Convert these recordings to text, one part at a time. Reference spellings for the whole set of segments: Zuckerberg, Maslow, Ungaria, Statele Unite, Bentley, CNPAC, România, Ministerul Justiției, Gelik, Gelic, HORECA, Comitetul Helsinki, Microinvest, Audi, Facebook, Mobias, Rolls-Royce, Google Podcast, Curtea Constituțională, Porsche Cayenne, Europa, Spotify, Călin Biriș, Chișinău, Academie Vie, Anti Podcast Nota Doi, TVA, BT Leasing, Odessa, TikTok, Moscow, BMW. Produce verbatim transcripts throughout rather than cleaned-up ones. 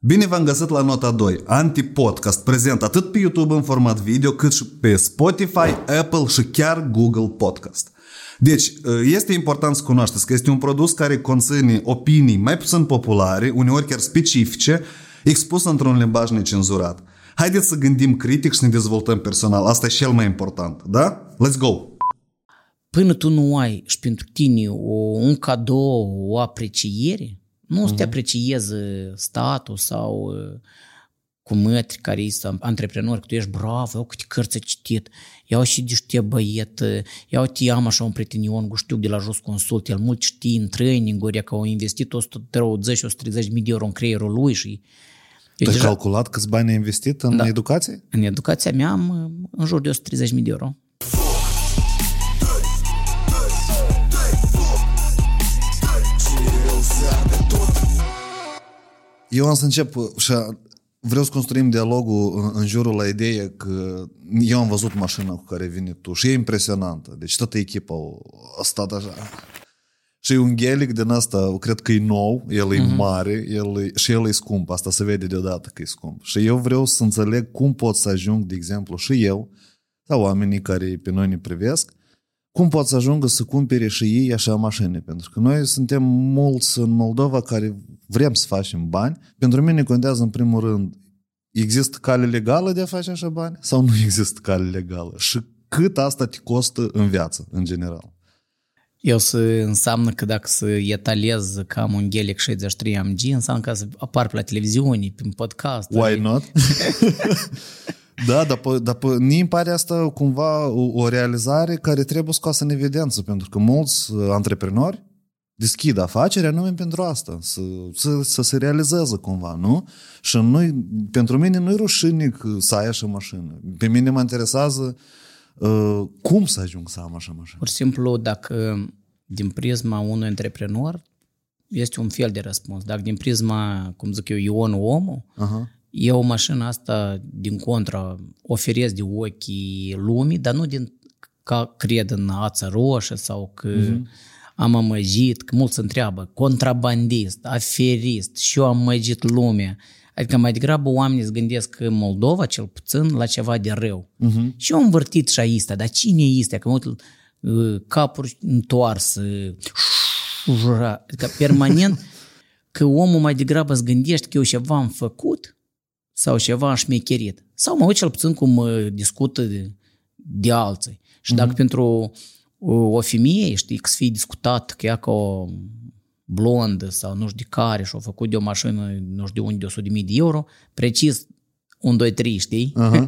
Bine v-am găsit la nota doi, Anti-podcast, prezent atât pe YouTube în format video, cât și pe Spotify, Apple și chiar Google Podcast. Deci, este important să cunoașteți că este un produs care conține opinii mai puțin populare, uneori chiar specifice, expus într-un limbaj necenzurat. Haideți să gândim critic și să ne dezvoltăm personal. Asta e cel mai important, da? Let's go! Până tu nu ai și pentru tine o, un cadou, o apreciere, nu uh-huh. te apreciezi statul sau cu mătri care ești antreprenor, că tu ești brav, iau câte cărți ai citit, iau și dește băiet, iau te am așa un prieten Ion Guștiuc de la Just Consult, el mult știe în training-uri, că au investit o sută douăzeci - o sută treizeci mii de euro în creierul lui și... Tu ai deja... calculat câți bani ai investit în da. educație? În educația mea am în jur de o sută treizeci mii de euro. Eu am să încep și vreau să construim dialogul în jurul la ideea că eu am văzut mașina cu care vine tu și e impresionantă. Deci toată echipa a stat așa. Și e un Gelic din asta, cred că e nou, el e uh-huh. mare el e, și el e scump. Asta se vede deodată că e scump. Și eu vreau să înțeleg cum pot să ajung, de exemplu, și eu sau oamenii care pe noi ne privesc, cum pot să ajungă să cumpere și ei așa mașini? Pentru că noi suntem mulți în Moldova care vrem să facem bani. Pentru mine contează în primul rând, există cale legală de a face așa bani sau nu există cale legală? Și cât asta te costă în viață, în general? Eu să înseamnă că dacă să etalez că am un Gelic șaizeci și trei A M G, înseamnă că să apar pe la televiziune, pe podcast. Why ai... not? Da, dar da, mi pare asta cumva o, o realizare care trebuie scoasă în evidență, pentru că mulți antreprenori deschid afacerea numai pentru asta, să, să, să se realizeze cumva, nu? Și nu-i, pentru mine nu-i rușine să ai așa mașină. Pe mine mă interesează uh, cum să ajung să am așa mașină. Pur și simplu, dacă din prisma unui antreprenor este un fel de răspuns, dacă din prisma, cum zic eu, Ionul omul, uh-huh. eu mașina asta, din contra, oferesc de ochii lumii, dar nu din ca cred în ața roșie sau că uh-huh. am amăgit, că mulți se întreabă, contrabandist, aferist, și eu am amăgit lumea. Adică mai degrabă oamenii se gândesc că Moldova, cel puțin, la ceva de rău. Uh-huh. Și eu am învârtit și aista, dar cine e aista? Că mă uit, capuri întoarsă, adică permanent, că omul mai degrabă se gândește că eu ceva am făcut sau ceva șmecherit. Sau mă uit cel puțin cum discută de, de alții. Și dacă mm-hmm. pentru o, o femeie, știi, că să fie discutat că ea ca o blondă sau nu știu de care și-o făcut de o mașină, nu știu de unde, de o sută de mii de euro, precis unu, doi, trei, știi? Uh-huh.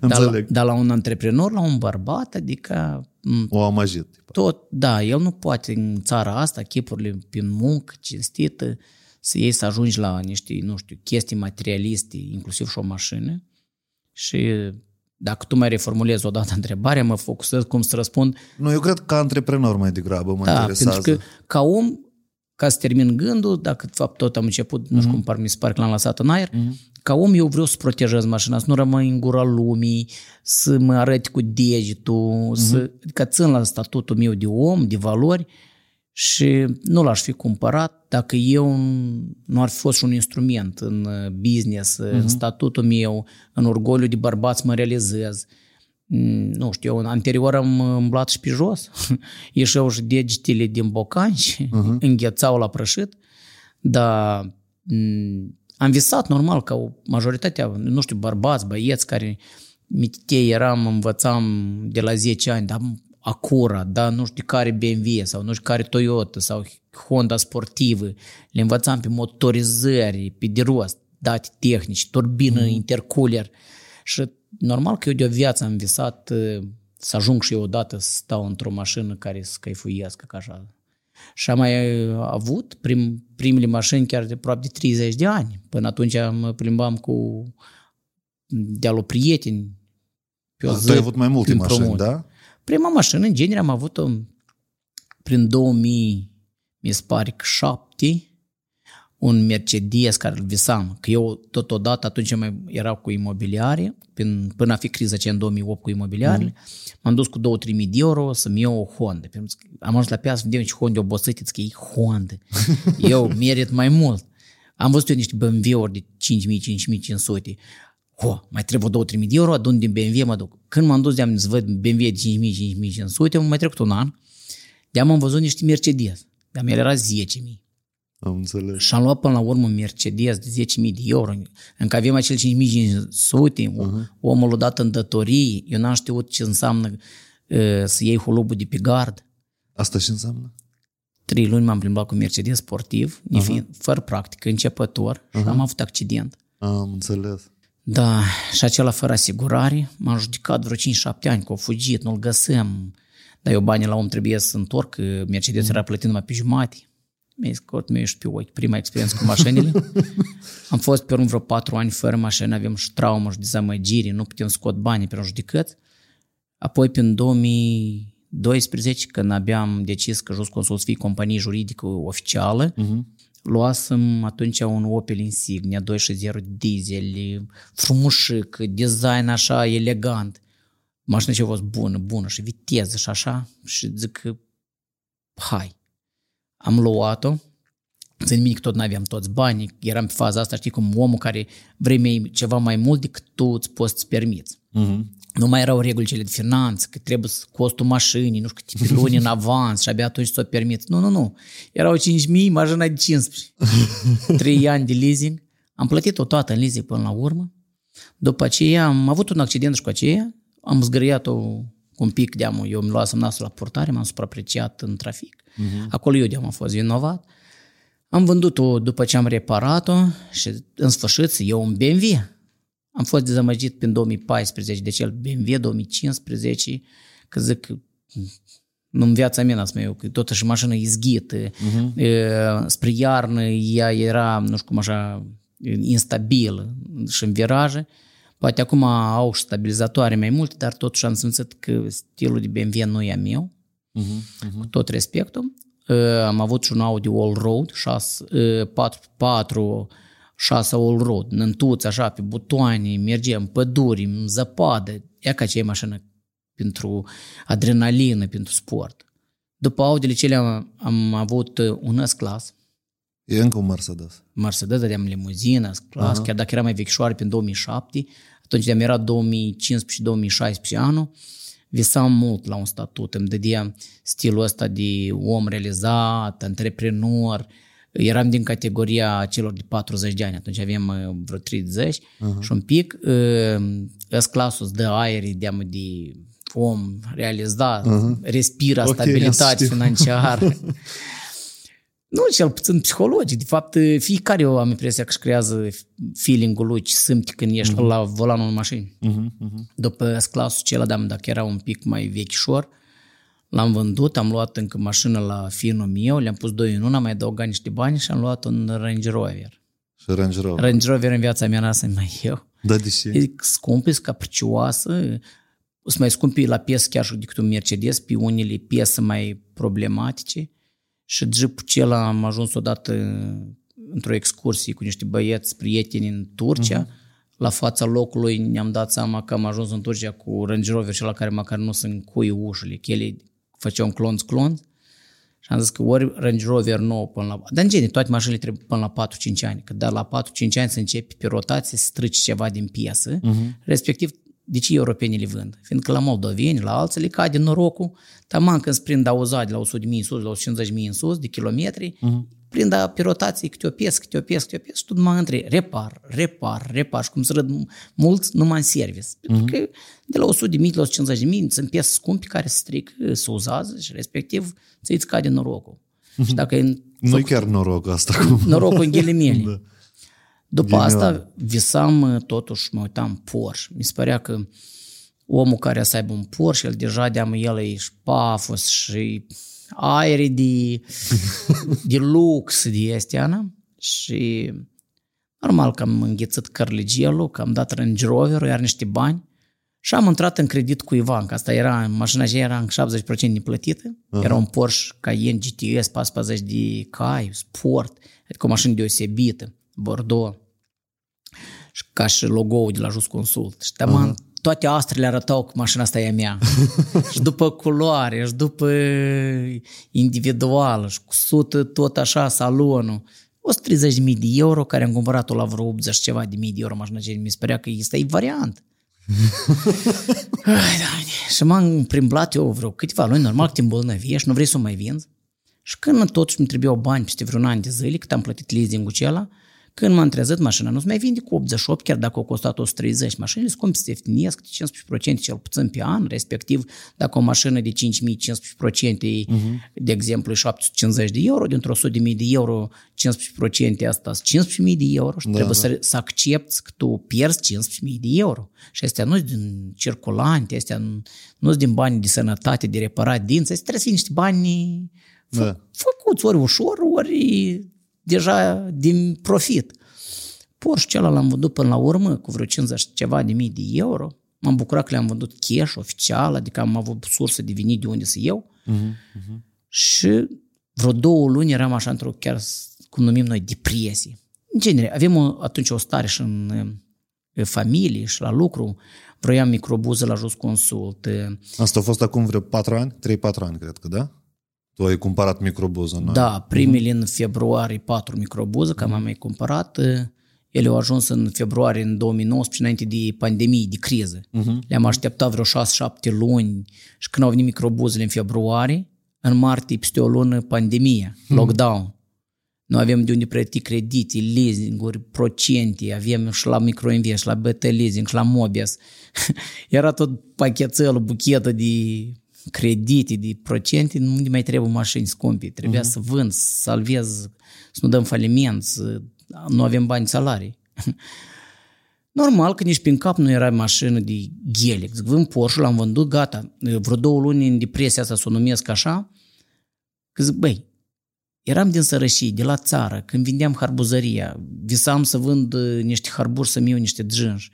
dar, la, dar la un antreprenor, la un bărbat, adică... O amăjit. Tot, da, el nu poate în țara asta, chipurile prin muncă, cinstită, să iei să ajungi la niște, nu știu, chestii materialiste, inclusiv și o mașină. Și dacă tu mai reformulezi odată întrebarea, mă focusez cum să răspund. Nu, eu cred că ca antreprenor mai degrabă mă da, interesează. Pentru că ca om, ca să termin gândul, dacă de fapt tot am început, mm-hmm. nu știu cum mi se pare că l-am lăsat în aer, mm-hmm. ca om eu vreau să protejez mașina, să nu rămâi în gura lumii, să mă arăt cu degetul, mm-hmm. să, adică țin la statutul meu de om, de valori, și nu l-aș fi cumpărat dacă eu nu ar fi fost și un instrument în business, uh-huh. în statutul meu, în orgoliu de bărbați mă realizez. Nu știu, eu anterior am îmblat și pe jos, ieșeau și degetele din bocanci, uh-huh. înghețau la prășit, dar am visat normal ca o majoritatea, nu știu, bărbați, băieți care mititei eram, învățam de la zece ani, dar Acura, da, nu știu care B M W sau nu știu care Toyota sau Honda sportivă, le învățam pe motorizări, pe de rost, date tehnici, turbină, mm. intercooler și normal că eu de o viață am visat să ajung și eu odată să stau într-o mașină care să căifuiască ca așa. Și am mai avut prim, primele mașini chiar de aproape de treizeci de ani. Până atunci mă plimbam cu de-alul prieteni pe o zi. Tu ai avut mai multe mașini, da? Prima mașină, în genere, am avut-o prin două mii, mi se pare că șapte, un Mercedes care îl visam, că eu totodată atunci mai erau cu imobiliare, până, până a fi criza aceea în două mii opt cu imobiliarele, mm. m-am dus cu două-trei mii de euro să-mi iau o Honda. Am ajuns la piață, vedem ce Honda obosiți, că e Honda. Eu merit mai mult. Am văzut eu niște B M W-uri de cinci mii, cinci mii cinci sute. Oh, mai trebuie două trei mii de euro, adun din B M W, mă duc. Când m-am dus, de-am zis, văd B M W de cinci mii, cinci mii cinci sute, m-am mai trecut un an, de-am am văzut niște Mercedes. De-am el era zece mii. Am înțeles. Și am luat până la urmă un Mercedes de zece mii de euro. Încă avem acel cinci mii cinci sute, uh-huh. Omul l-a dat în datorie. Eu n-am știut ce înseamnă uh, să iei holubul de pe gard. Asta ce înseamnă? Trei luni m-am plimbat cu Mercedes sportiv, uh-huh. fiind, fără practică, începător, uh-huh. și am avut accident. Am înțeles. Da, și acela fără asigurare. M-am judecat vreo cinci șapte ani că a fugit, nu-l găsăm. Dar eu banii la om trebuie să întorc, Mercedes uh-huh. era plătit numai pe jumate. Mi-ai scurt, mi-ai ieșit pe ochi. Prima experiență cu mașinile. Am fost pe urmă vreo patru ani fără mașină, avem și traumă și dezamăgiri, nu putem scot banii pe un judecăț. Apoi, prin două mii doisprezece, când abia am decis că Just Consult să fie companie juridică oficială, uh-huh. luasem atunci un Opel Insignia doi șase zero diesel, frumușic, design așa elegant. Mașina și-a fost bună, bună și viteză și așa. Și zic, hai. Am luat-o, țin minte că tot n-aveam toți banii, eram pe faza asta, știi, cum omul care vrei ceva mai mult decât tu îți poți să-ți permiți. Uh-huh. Nu mai erau reguli cele de finanță, că trebuie să costul mașinii, nu știu câte luni în avans și abia atunci ți-o permiți. Nu, nu, nu. Erau cinci mii, mașina de cincisprezece. Trei ani de leasing. Am plătit-o toată în leasing până la urmă. După aceea am avut un accident și cu aceea. Am zgâriat-o cu un pic de amul. Eu îmi luasem nasul la purtare, m-am supraapreciat în trafic. Uhum. Acolo eu de-am fost vinovat. Am vândut-o după ce am reparat-o și în sfârșit eu un B M W. Am fost dezamăgit prin două mii paisprezece de cel B M W două mii cincisprezece, că zic nu în viața mea asta eu, că totuși mașina izghită, spre iarnă ea era, nu știu cum așa, instabilă și în viraje. Poate acum au și stabilizatoare mai multe, dar totuși am simțit că stilul de B M W nu e a meu. Uh-huh, uh-huh. Cu tot respectul. Uh, am avut și un Audi all-road, patru patru șase all-road, nântuț, așa, pe butoane, mergeam, păduri, în zăpadă, ea ca aceea mașină pentru adrenalină, pentru sport. După Audi-le cele am, am avut un S-class. E încă un Mercedes. Mercedes, dădeam limuzină, S-class, uh-huh. chiar dacă era mai vechșoară prin două mii șapte, atunci de-am era două mii cincisprezece și două mii șaisprezece anul. Visam mult la un statut, îmi dădea stilul ăsta de om realizat, antreprenor. Eram din categoria celor de patruzeci de ani, atunci aveam vreo treizeci, uh-huh. și un pic. S-clasul îți dă aerii de, de om realizat, uh-huh. respira, okay, stabilitate financiară. Nu, cel puțin psihologic. De fapt, fiecare eu am impresia că își creează feeling-ul lui ce simți când ești uh-huh. la volanul în mașină. Uh-huh, uh-huh. După S-clasul acela, dacă era un pic mai vechișor, l-am vândut, am luat încă mașină la finul meu, le-am pus doi în una, am mai adăugat niște bani și am luat un Range Rover. Și Range Rover. Range Rover în viața mea n-a să-mi mai eu. Da, de ce? E scumpă, e scapricioasă, o să mai scumpi la piesă chiar și decât un Mercedes, pe unele piese mai problematice. Și jeepul acela am ajuns odată într-o excursie cu niște băieți, prieteni în Turcia. Uh-huh. La fața locului ne-am dat seama că am ajuns în Turcia cu Range Rover și la care măcar nu se încuie ușile, că ele făceau un clonț-clonț. Și am zis că ori Range Rover nouă până la... Dar în genie, toate mașinile trebuie până la patru cinci ani, că dar la patru cinci ani să începi pe rotație, să strici ceva din piesă, uh-huh. respectiv de ce europenii le vând? Fiindcă la moldoveni, la alții, le cade norocul. Taman când îți prind auza de la o sută de mii în sus, la o sută cincizeci de mii în sus, de kilometri, uh-huh. prind pe rotație câte o piesă, câte o piesă, câte o piesă și tu numai între repar, repar, repar și cum se râd mulți numai în service. Uh-huh. Pentru că de la o sută de mii la o sută cincizeci de mii sunt piese scumpe care se strică, se uzează și respectiv ți-ți cade norocul. Uh-huh. Și dacă e... Nu-i chiar noroc asta. Cum... Norocul în ghilimele. Da. După Genial. Asta visam, totuși mă uitam Porsche. Mi se părea că omul care să aibă un Porsche, el deja de-am el e și pafos și aer de, de lux de astea, na? Și normal că am înghețit cărligelul, că am dat Range Rover-ul, iar niște bani și am intrat în credit cu Ivan, că asta era, mașina aceea era în șaptezeci la sută neplătită, uh-huh. era un Porsche Cayenne G T S, patruzeci de cai, sport, adică o mașină deosebită, Bordeaux. Și ca și logo-ul de la Just Consult. Și taman, uh-huh. toate astrele arătau că mașina asta e a mea. Și după culoare, și după individuală, și cu sută tot așa salonul. o sută treizeci de mii de euro, care am cumpărat-o la vreo optzeci ceva de mii de euro mașina aceea, mi se părea că ăsta e variant. Ai, Doamne. Și m-am primblat eu vreo câteva luni, normal că te îmbolnăvești, nu vrei să o mai vinzi. Și când totuși îmi trebuiau bani peste vreun an de zile, cât am plătit leasing-ul acela, când m-am trezit, mașina nu se mai vinde cu optzeci și opt, chiar dacă a costat o sută treizeci. Mașinile scumpe se ieftinesc de cincisprezece la sută cel puțin pe an, respectiv dacă o mașină de cinci mii, cincisprezece la sută, uh-huh. de exemplu, șapte sute cincizeci de euro, dintr-o o sută de mii de euro, cincisprezece la sută asta sunt cincisprezece mii de euro și da, trebuie da. Să, să accepți că tu pierzi cincisprezece mii de euro. Și astea nu-s din circulante, astea nu-s din bani de sănătate, de reparat dinți, astea trebuie să fie niște bani da. făcuți ori ușor, ori... deja din profit. Porsche cela l-am vândut până la urmă cu vreo cincizeci ceva de mii de euro. M-am bucurat că le-am vândut cash oficial, adică am avut sursă de venit de unde să iau. Uh-huh, uh-huh. Și vreo două luni eram așa într-o, chiar cum numim noi, depresie. În genere, avem o, atunci o stare și în, în familie și la lucru. Vroiam microbuză la Just Consult. Asta a fost acum vreo patru ani? trei patru ani, cred că, da? Tu ai cumpărat microbuză, nu? Da, primele în februarie patru microbuză, că m-am mai cumpărat. Ele au ajuns în februarie în două mii nouăsprezece, înainte de pandemie, de criză. Uh-huh. Le-am așteptat vreo șase șapte luni și când au venit microbuzele în februarie, în martie, peste o lună, pandemie, uh-huh. lockdown. Noi avem de unde plăti credite, leasing-uri, procente, avem și la microinvest, și la B T leasing, și la Mobias. Era tot pachetelul, buchetă de... credite de procente, nu mai trebuie mașini scumpe, trebuia uh-huh. să vând, să salvez, să nu dăm faliment, să nu avem bani salarii. Normal că nici prin cap nu era mașină de Gelic. Zic, vând Porsche, l-am vândut, gata, vreo două luni în depresia asta, să o numesc așa, că zic, băi, eram din sărășie, de la țară, când vindeam harbuzăria, visam să vând niște harburi, să-mi iau niște djinși.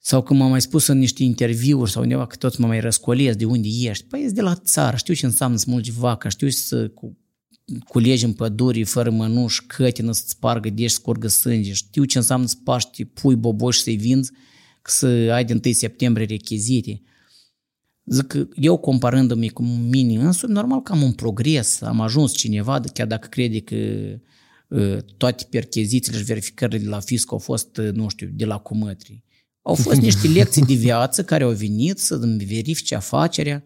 Sau când m-am mai spus în niște interviuri sau undeva că toți mă mai răscolesc de unde ești. Păi ești de la țară, știu ce înseamnă să mulgi vaca, știu să culegi în păduri fără mănuși, cătină să-ți spargă deși să curgă sânge, știu ce înseamnă să paști pui boboși să-i vinzi, că să ai din întâi septembrie rechizite. Zic, eu comparându-mi cu mine însumi, normal că am un progres, am ajuns cineva, chiar dacă crede că toate perchezițiile și verificările de la fisc au fost, nu știu, de la cumătrii. Au fost niște lecții de viață care au venit să-mi verifice afacerea,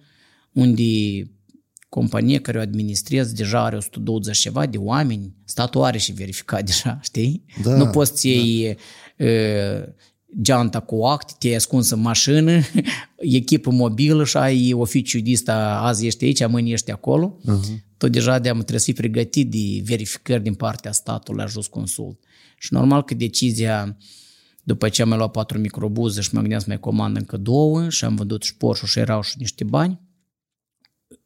unde compania care o administrez deja are o sută douăzeci ceva de oameni, statul are și verificat deja, știi? Da, nu poți să iei da. uh, geanta cu acte, te-ai ascuns în mașină, echipă mobilă și ai oficiu de ăsta, azi ești aici, mâine ești acolo. Uh-huh. Tot deja de-am trebuie să fii pregătit de verificări din partea statului la Just Consult. Și normal că decizia... După ce am mai luat patru microbuze și mă gândeam să mai comand încă două și am vândut și Porsche și erau și niște bani,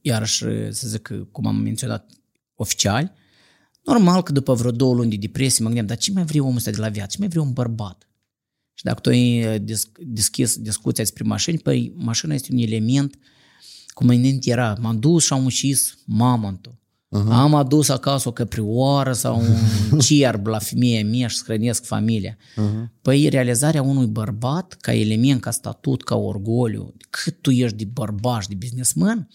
iarăși, să zic, cum am menționat, oficial, normal că după vreo două luni de depresie mă gândeam, dar ce mai vrea omul ăsta de la viață? Ce mai vrea un bărbat? Și dacă tu ai deschis discuția despre mașini, păi mașina este un element, cum era, m-am dus și am ucis mamantul. Uh-huh. Am adus acasă o căprioară sau un cerb la femeia mea și scrănesc familia. Uh-huh. Păi realizarea unui bărbat ca element, ca statut, ca orgoliu, cât tu ești de bărbaș, de businessman,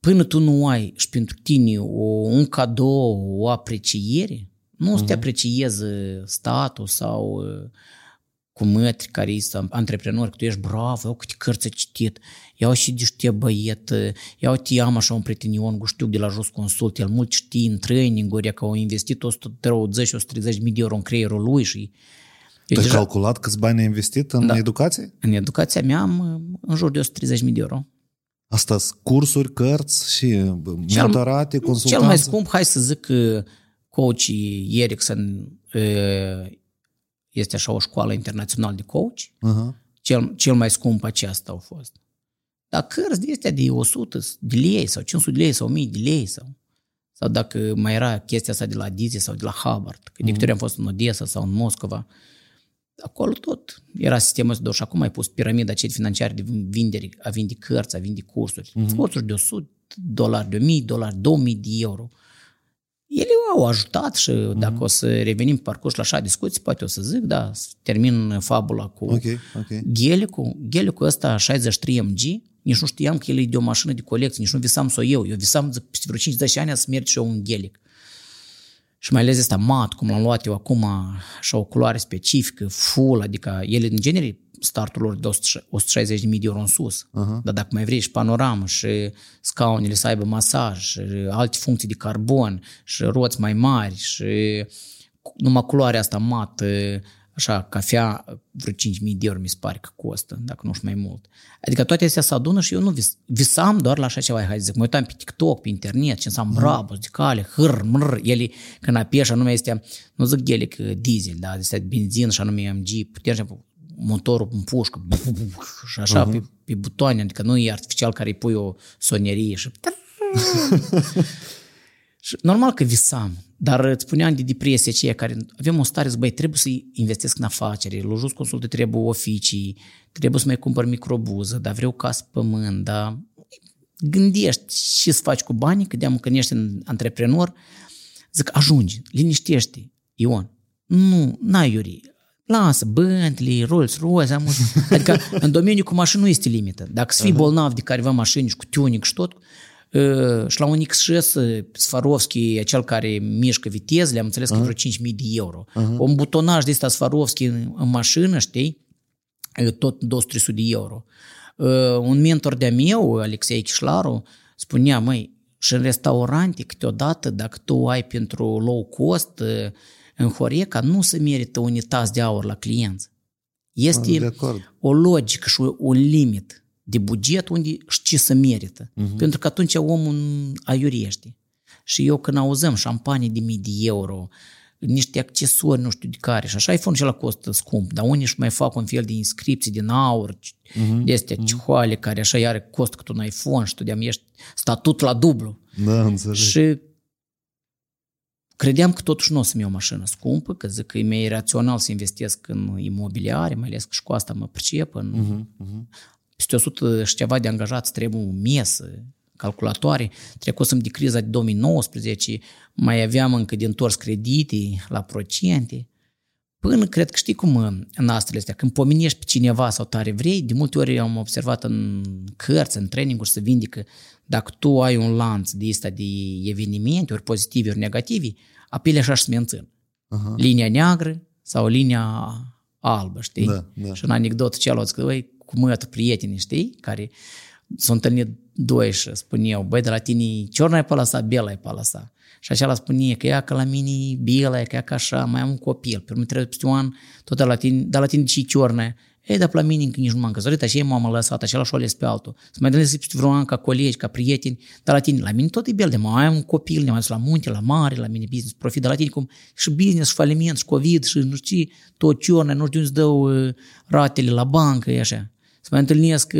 până tu nu ai și pentru tine o, un cadou, o apreciere, nu uh-huh. te apreciezi statul sau cu mătri care sunt antreprenori, că tu ești brav, iau câte cărți ai citit, iau și niște băiet, iau te am așa un prieten Ion Guștiuc de la Just Consult, el mult știi în training-uri, că au investit o sută douăzeci - o sută treizeci de mii de euro în creierul lui și... Tu ai deja... calculat câți bani ai investit în da. educație? În educația mea am în jur de o sută treizeci de mii de euro. Asta sunt cursuri, cărți și mentorate, consultanțe? Cel mai scump, hai să zic, coachii Ericsson, e, este așa o școală internațională de coach, uh-huh. cel, cel mai scump aceasta au fost. Dar cărți de astea de o sută de lei sau cinci sute de lei sau o mie de lei sau, sau dacă mai era chestia asta de la Adizis sau de la Hubbard, că de câte am fost în Odessa sau în Moscova, acolo tot era sistemul ăsta, și acum ai pus piramida aceea financiară de vindere, a vinde cărți, a vinde cursuri, uh-huh. cursuri de o sută dolari, de o mie dolari, două mii de euro. Ele au ajutat și dacă mm-hmm. o să revenim pe parcurs la așa discuții, poate o să zic, da, termin fabula cu okay, okay. Ghelicul. Ghelicul ăsta, șaizeci și trei A M G, nici nu știam că el e de o mașină de colecție, nici nu visam să o eu. Eu visam, zic, peste vreo cincizeci de ani să merg și eu un Gelic. Și mai ales ăsta mat, cum l-am luat eu acum, așa o culoare specifică, full, adică ele în genere startul lor de o sută șaizeci de mii de euro în sus. Uh-huh. Dar dacă mai vrei și panoramă și scaunele să aibă masaj și alte funcții de carbon și roți mai mari și numai culoarea asta mat, așa, cafea, vreo cinci mii de euro mi se pare că costă, dacă nu și mai mult. Adică toate astea se adună și eu nu vis, visam doar la așa ceva, hai să zic, mă uitam pe TikTok, pe internet, ce înseamnă mm. brabă, zicale, hâr, mr, ele, când apeși, anume este, nu zic Gelic diesel, da, este benzină și anume A M G, puternic, motorul în pușcă, și așa, uh-huh. pe, pe butoane, adică nu e artificial care îi pui o sonerie și... Și normal că visam, dar îți spuneam de depresie aceea care avem o stare, zic, băi, trebuie să investesc în afaceri, la Just Consult trebuie oficii, trebuie să mai cumpăr microbuză, dar vreau casă pământ, dar gândești ce să faci cu banii, că de-amă când ești antreprenor, zic, ajungi, liniștește, Ion, nu, n-ai iurii, lasă, Bentley, Rolls-Royce, am... adică în domeniul cu mașini nu este limită, dacă să fii uh-huh. bolnav de careva mașini și cu tuning și tot, și la un X șase Swarovski, cel care mișcă vitezele, am înțeles că uh-huh. vreo cinci mii de euro. Uh-huh. Un butonaj de ăsta Swarovski în, în mașină, știi, tot două sute trei sute de euro. Uh, un mentor de-a meu, Alexei Chișlaru, spunea, măi, și în restaurante, câteodată, dacă tu ai pentru low cost, în Horeca, nu se merită unități de aur la clienți. Este o logică și un limit de buget unde și ce să merită. Uh-huh. Pentru că atunci omul aiurește. Și eu când auzăm șampanii de mii de euro, niște accesori, nu știu de care, și așa iPhone-ul ăla costă scump, dar unii își mai fac un fel de inscripții din aur, uh-huh. de astea uh-huh. cihoale care așa iară costă cât un iPhone și tu de-am ești statut la dublu. Da, înțeleg. Și credeam că totuși nu o să-mi iau o mașină scumpă, că zic că e mai rațional să investesc în imobiliare, mai ales că și cu asta mă pricep, nu... Uh-huh. Uh-huh. Peste o sută și ceva de angajați trebuie un mes, calculatoare. Trecusem de criza de două mii nouăsprezece, mai aveam încă de întors credite la procente. Până, cred că știi cum în astfel astea, când pomenești pe cineva sau tare vrei, de multe ori am observat în cărți, în training-uri, să vindică dacă tu ai un lanț de ăsta de evenimente, ori pozitive, ori negative, apele așa și se mențin. Uh-huh. Linia neagră sau linia albă, știi? Da, da. Și în anecdotă cealaltă, că băi, cu mătă prieteni, știi, care s-au întâlnit doi și spuneau, băi, de la tine ciorna e palasa, bela e palasa. Și acela spune că ea că la mine bela e, că ea că așa, mai am un copil, pe urmă trebuie peste un an, tot la tine, dar la tine și ciorna. Ei, dar pe la mine încă nici nu m-am căsătorit, așa e m-am lăsat, așa și-o ales pe altul. Să mai întâlnesc peste vreun an ca colegi, ca prieteni, dar la tine, la mine tot e bel, de mai am un copil, ne-am dus la munte, la mare, la mine business, profit, dar la tine cum și business, și faliment, și COVID, și nu știu ce, tot ciorna, nu știu unde îți dau ratele la bancă, e așa. Să mai întâlnesc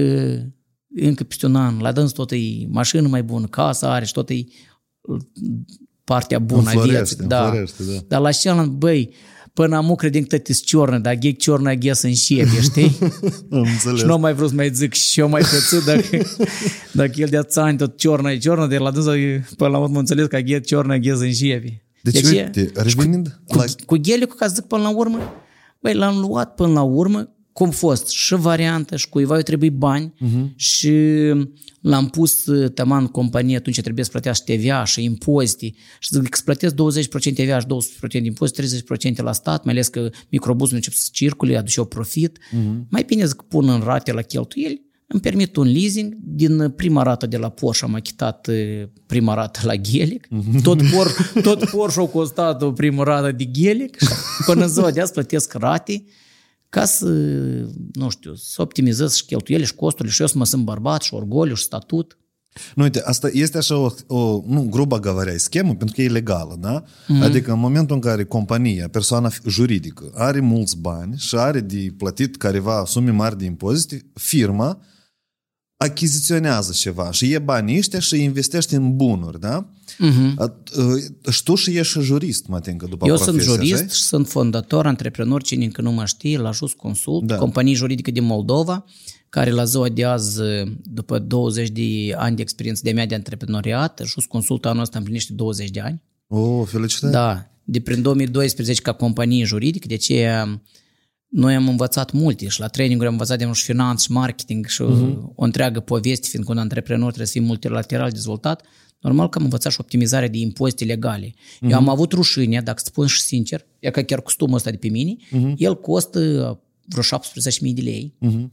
încă peste un an, la dâns tot e mașină mai bună, casă are și tot e partea bună a vieții. Da. Da. Dar la cealaltă, băi, până amu credem că tăti-s ciornă, dar ghec ciornă ghes în șepie, știi? Și nu mai vreau să mai zic și eu mai tățu, dacă, dacă el de ați ani tot ciornă e ciornă, dar la dânsă până la urmă înțeles că ghec ciornă ghes în șepie. Deci, deci uite, revenind... Cu, la... cu Ghelicul, ca să zic până la urmă, băi, l-am luat până la urmă, cum fost și variantă și cuiva eu trebuie bani uh-huh. și l-am pus tăman în companie atunci trebuie să plătească T V A și impozite și zic că să plătesc douăzeci la sută T V A și douăzeci la sută impozite, treizeci la sută la stat, mai ales că microbuzul încep să circule, aduce eu profit. Uh-huh. Mai bine zic că pun în rate la cheltuieli, îmi permit un leasing, din prima rată de la Porsche am achitat prima rată la Gelic, uh-huh. tot, por, tot Porsche a costat o primă rată de Gelic și până ziua de azi plătesc rate ca să, nu știu, să optimizez și cheltuielile și costurile și eu să mă sunt bărbat și orgoliu și statut. Nu, uite, asta este așa o, o nu, grubă găvărea, schemă, pentru că e legală, da? Mm-hmm. Adică în momentul în care compania, persoana juridică, are mulți bani și are de plătit careva sume mari de impozite, firma achiziționează ceva și e banii ăștia și investește în bunuri, da? Uh-huh. A, și tu și ești jurist, Matincă, după eu profesie. Eu sunt jurist așa? Și sunt fondator, antreprenor, cine încă nu mă știe, la Just Consult, da. Companie juridică din Moldova, care la ziua de azi, după douăzeci de ani de experiență de-a mea de antreprenoriat, Just Consult anul ăsta împlinește douăzeci de ani. Oh, felicitări! Da, de prin două mii doisprezece ca companie juridică, de aceea noi am învățat multe și la training-uri am învățat de și finanțe și marketing și uh-huh. o întreagă poveste, fiindcă un antreprenor trebuie să fie multilateral dezvoltat, Normal că am învățat și optimizarea de impozite legale. Uh-huh. Eu am avut rușinea, dacă spun și sincer, e că chiar costumul ăsta de pe mine, uh-huh. el costă vreo șaptesprezece mii de lei. Uh-huh.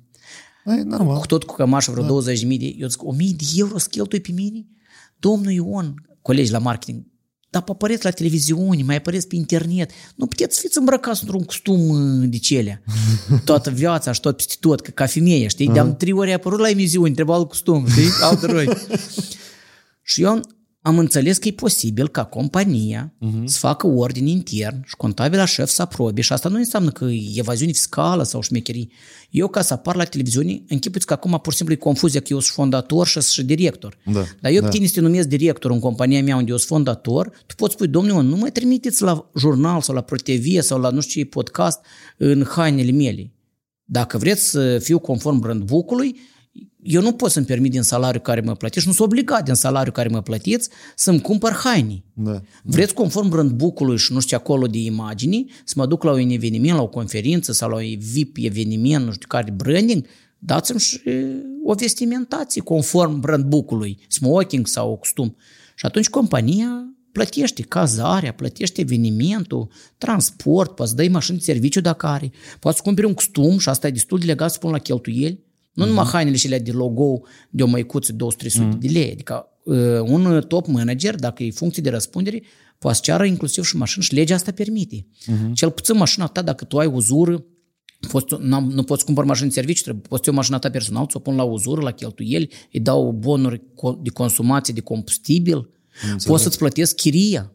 E normal. Cu tot cu cămașă vreo da. douăzeci de mii de... Eu zic, o mie de euro scheltui pe mine? Domnul Ion, colegi la marketing, dar apăreți la televiziune, mai apăreți pe internet. Nu puteți să fiți îmbrăcați într-un costum de cele. Toată viața și tot peste tot, că ca femeie, știi? Uh-huh. De-am trei ori apărut la emisiuni, întreba alt costum, știi? Altă roi. Și eu am înțeles că e posibil ca compania uh-huh. să facă ordine intern și contabila șef să aprobe. Și asta nu înseamnă că e evaziune fiscală sau șmecherii. Eu, ca să apar la televiziune, închipuiți că acum pur și simplu e confuzia că eu sunt fondator și sunt director. Da, Dar eu da. pe tine să te numesc director în compania mea unde eu sunt fondator, tu poți spui, domnule, nu mai trimiteți la jurnal sau la ProTV sau la nu știu ce podcast în hainele mele. Dacă vreți să fiu conform brandbook-ului, eu nu pot să-mi permit din salariul care mă plătiți, nu sunt obligat din salariul care mă plătiți să-mi cumpăr haine. Da, Vreți da. conform brandbook-ului și nu știu acolo de imagini, să mă duc la un eveniment, la o conferință sau la un V I P eveniment, nu știu care, branding, dați-mi și o vestimentație conform brandbook-ului, smoking sau costum. Și atunci compania plătește cazarea, plătește evenimentul, transport, poți să dai mașini de serviciu dacă are, poți să cumperi un costum și asta e destul de legat să pun la cheltuieli. Nu numai uh-huh. hainele și alea de logo de o măicuță două sute trei sute uh-huh. de lei. Adică un top manager, dacă e funcție de răspundere, poate ceară inclusiv și mașini și legea asta permite. Uh-huh. Cel puțin mașina ta, dacă tu ai uzură, poți, nu, nu poți cumpăra mașini de serviciu, trebuie, poți ți-o mașina ta personală, ți-o pun la uzură, la cheltuieli, îi dau bonuri de consumație de combustibil, înțeleg. Poți să-ți plătesc chiria.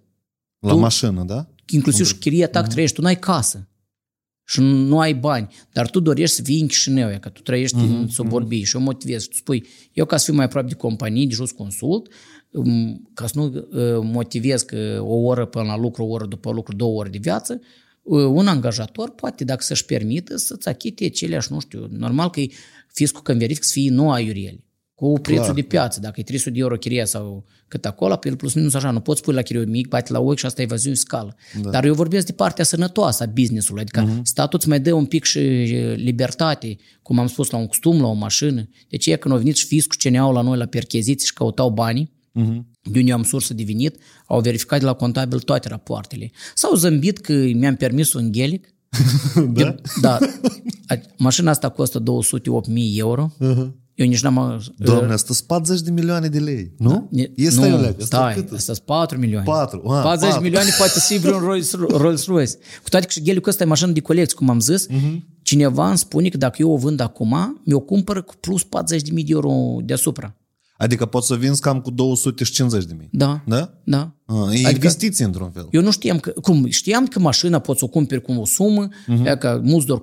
La tu, mașină, da? Inclusiv și chiria ta, uh-huh. trăiești, tu n-ai casă. Și nu ai bani, dar tu dorești să vii în Chișinău, că tu trăiești uh-huh, în Soborbie uh-huh. și eu motivez, tu spui, eu ca să fiu mai aproape de companii, de Just Consult, ca să nu motivez că o oră până la lucru, o oră după lucru, două ori de viață, un angajator poate, dacă să-și permită, să-ți achite celeași, nu știu, normal că fiscul când verific să fie nouă aiurieli, cu prețul Clar. de piață, dacă e trei sute de euro chiria sau cât acolo, pe el plus minus așa, nu poți pui la chirie mic, bate la ochi și asta e evaziune fiscală. Da. Dar eu vorbesc de partea sănătoasă a business-ului, adică uh-huh. statul îți mai dă un pic și libertate, cum am spus, la un costum, la o mașină. Deci e când au venit și fiscul C N A-ul la noi la percheziții și căutau banii, uh-huh. de unde am sursă de venit, au verificat de la contabil toate rapoartele. S-au zâmbit că mi-am permis un Gelic. Da? Da. Mașina asta costă două sute opt mii euro. Uh-huh. Eu nici n-am... Doamne, asta sunt patruzeci de milioane de lei, nu? Da. Este nu, iulec, asta stai, asta sunt patru milioane. patru, a, patruzeci patru. milioane poate să fie vreun Rolls-Royce. Cu toate că și Ghelicul ăsta e mașină de colecție, cum am zis, uh-huh. cineva îmi spune că dacă eu o vând acum, mi-o cumpăr cu plus patruzeci de mii de euro deasupra. Adică poți să vinzi cam cu două sute cincizeci de mii. Da. Da? Da. A, e investiție, adică, într-un fel. Eu nu știam că... Cum, știam că mașina poți să o cumperi cu o sumă, uh-huh. că mulți doar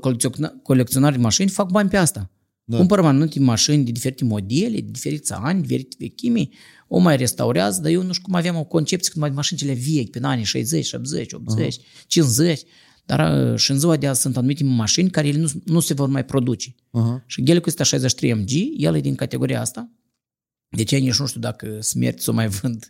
colecționari de mașini fac bani pe asta. Da. Cumpărăm anumite mașini de diferite modele, de diferiți ani, diferite vechimi, o mai restaurează, dar eu nu știu cum aveam o concepție când mai mașinile vechi, prin anii șaizeci, șaptezeci, optzeci, uh-huh. cincizeci, dar și în ziua de azi sunt anumite mașini care ele nu, nu se vor mai produce. Uh-huh. Și Gelicul este șaizeci și trei A M G, el e din categoria asta, deci eu nici nu știu dacă smerți să o mai vând.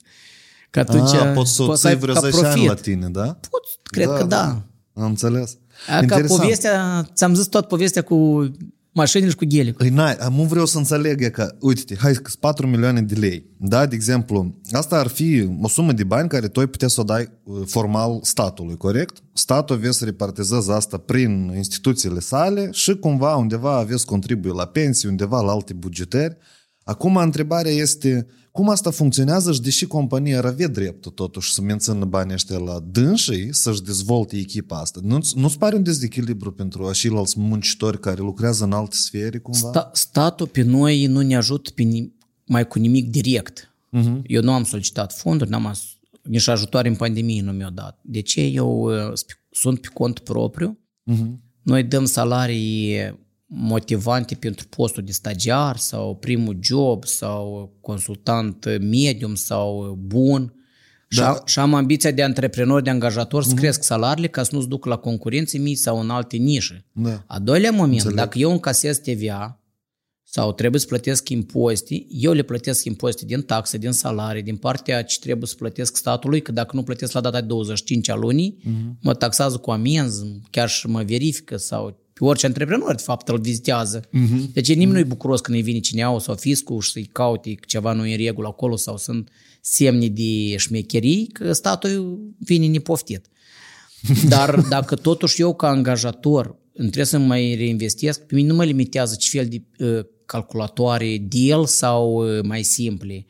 Că atunci A, poți să o ții vreo zece ani la tine, da? Poți, cred da, că da. da. Am înțeles. A, ca povestea, ți-am zis tot povestea cu... mașinile și cu Ghelicul. Nu vreau să înțeleg că, uite-te, hai că sunt patru milioane de lei. Da, de exemplu, asta ar fi o sumă de bani care tu ai putea să o dai formal statului, corect? Statul vei să repartizeze asta prin instituțiile sale și cumva undeva aveți contribuie la pensii, undeva la alte bugetări. Acum întrebarea este, cum asta funcționează și deși compania ar avea dreptul totuși să mențină banii ăștia la dânsii, să-și dezvolte echipa asta? Nu-ți, nu-ți pare un dezechilibru pentru așilalți muncitori care lucrează în alte sfere cumva? Sta, statul pe noi nu ne ajută pe nim- mai cu nimic direct. Uh-huh. Eu nu am solicitat fonduri, n-am as, nici ajutoare în pandemie nu mi-o dat. De ce? Eu sunt pe cont propriu. Uh-huh. Noi dăm salarii... motivante pentru postul de stagiar sau primul job sau consultant medium sau bun da. și, am, și am ambiția de antreprenor, de angajator să mm-hmm. cresc salariile ca să nu-ți duc la concurențe mici sau în alte nișe. Da. A doilea moment, Înțeleg. dacă eu încasez T V A sau trebuie să plătesc impozite, eu le plătesc impozite din taxe, din salarii, din partea ce trebuie să plătesc statului, că dacă nu plătesc la data de douăzeci și cinci a lunii, mm-hmm. mă taxează cu amenzi, chiar și mă verifică sau Orice antreprenor, de fapt, îl vizitează. Uh-huh. Deci nimeni uh-huh. nu-i bucuros când îi vine cineaul sau fiscul și să-i caute ceva nu în regulă acolo sau sunt semne de șmecherii, că statul vine nepoftit. Dar dacă totuși eu, ca angajator, trebuie să mai reinvestesc, pe mine nu mă limitează ce fel de uh, calculatoare deal sau uh, mai simple,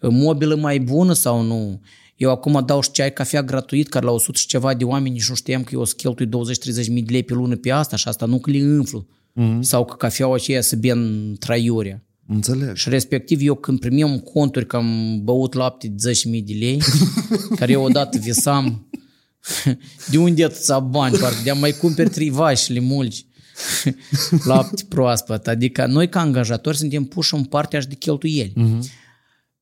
uh, mobilă mai bună sau nu. Eu acum dau și ceai, cafea gratuit, care la o sută și ceva de oameni nici nu știam că eu o să cheltui douăzeci-treizeci mii de lei pe lună pe asta și asta nu că le înflu. Mm-hmm. Sau că cafeaua aceea să bea în traiurea. Înțeleg. Și respectiv eu când primeam conturi că am băut lapte de zece mii de lei, care eu odată visam, de unde atâția bani, parcă de-am mai cumperi trei vași și le mulgi. Lapte proaspăt. Adică noi ca angajatori suntem puși în partea și de cheltuieli. Mm-hmm.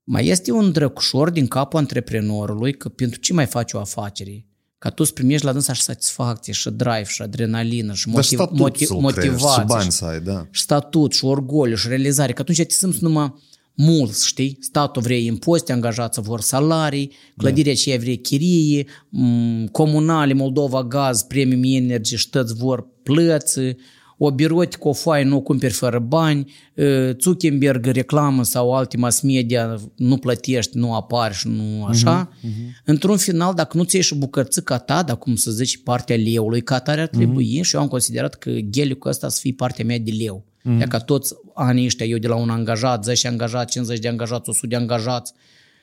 Mai este un drăgușor din capul antreprenorului că pentru ce mai faci o afacere? Ca tu să primești la dânsa și satisfacție, și drive, și adrenalină, și motiv- motiv- motiv- motivație, și, ai, da. Și statut, și orgoliu, și realizare. Că atunci te simți numai mulți, știi? Statul vrea impozite, angajații vor salarii, clădirea aceea vrea chirie, comunale, Moldova, gaz, premium energy, ștăți vor plăți, o birotică, o foaie, nu o cumperi fără bani, Zuckerberg, reclamă sau alte mass media, nu plătești, nu apari și nu așa. Uh-huh, uh-huh. Într-un final, dacă nu ți iei și bucărțica ta, dar cum să zici, partea leului ca tare ar trebui, uh-huh. și eu am considerat că ghelicul ăsta să fie partea mea de leu. Uh-huh. Dacă toți anii ăștia, eu de la un angajat, zece angajați, cincizeci de angajați, o sută de angajați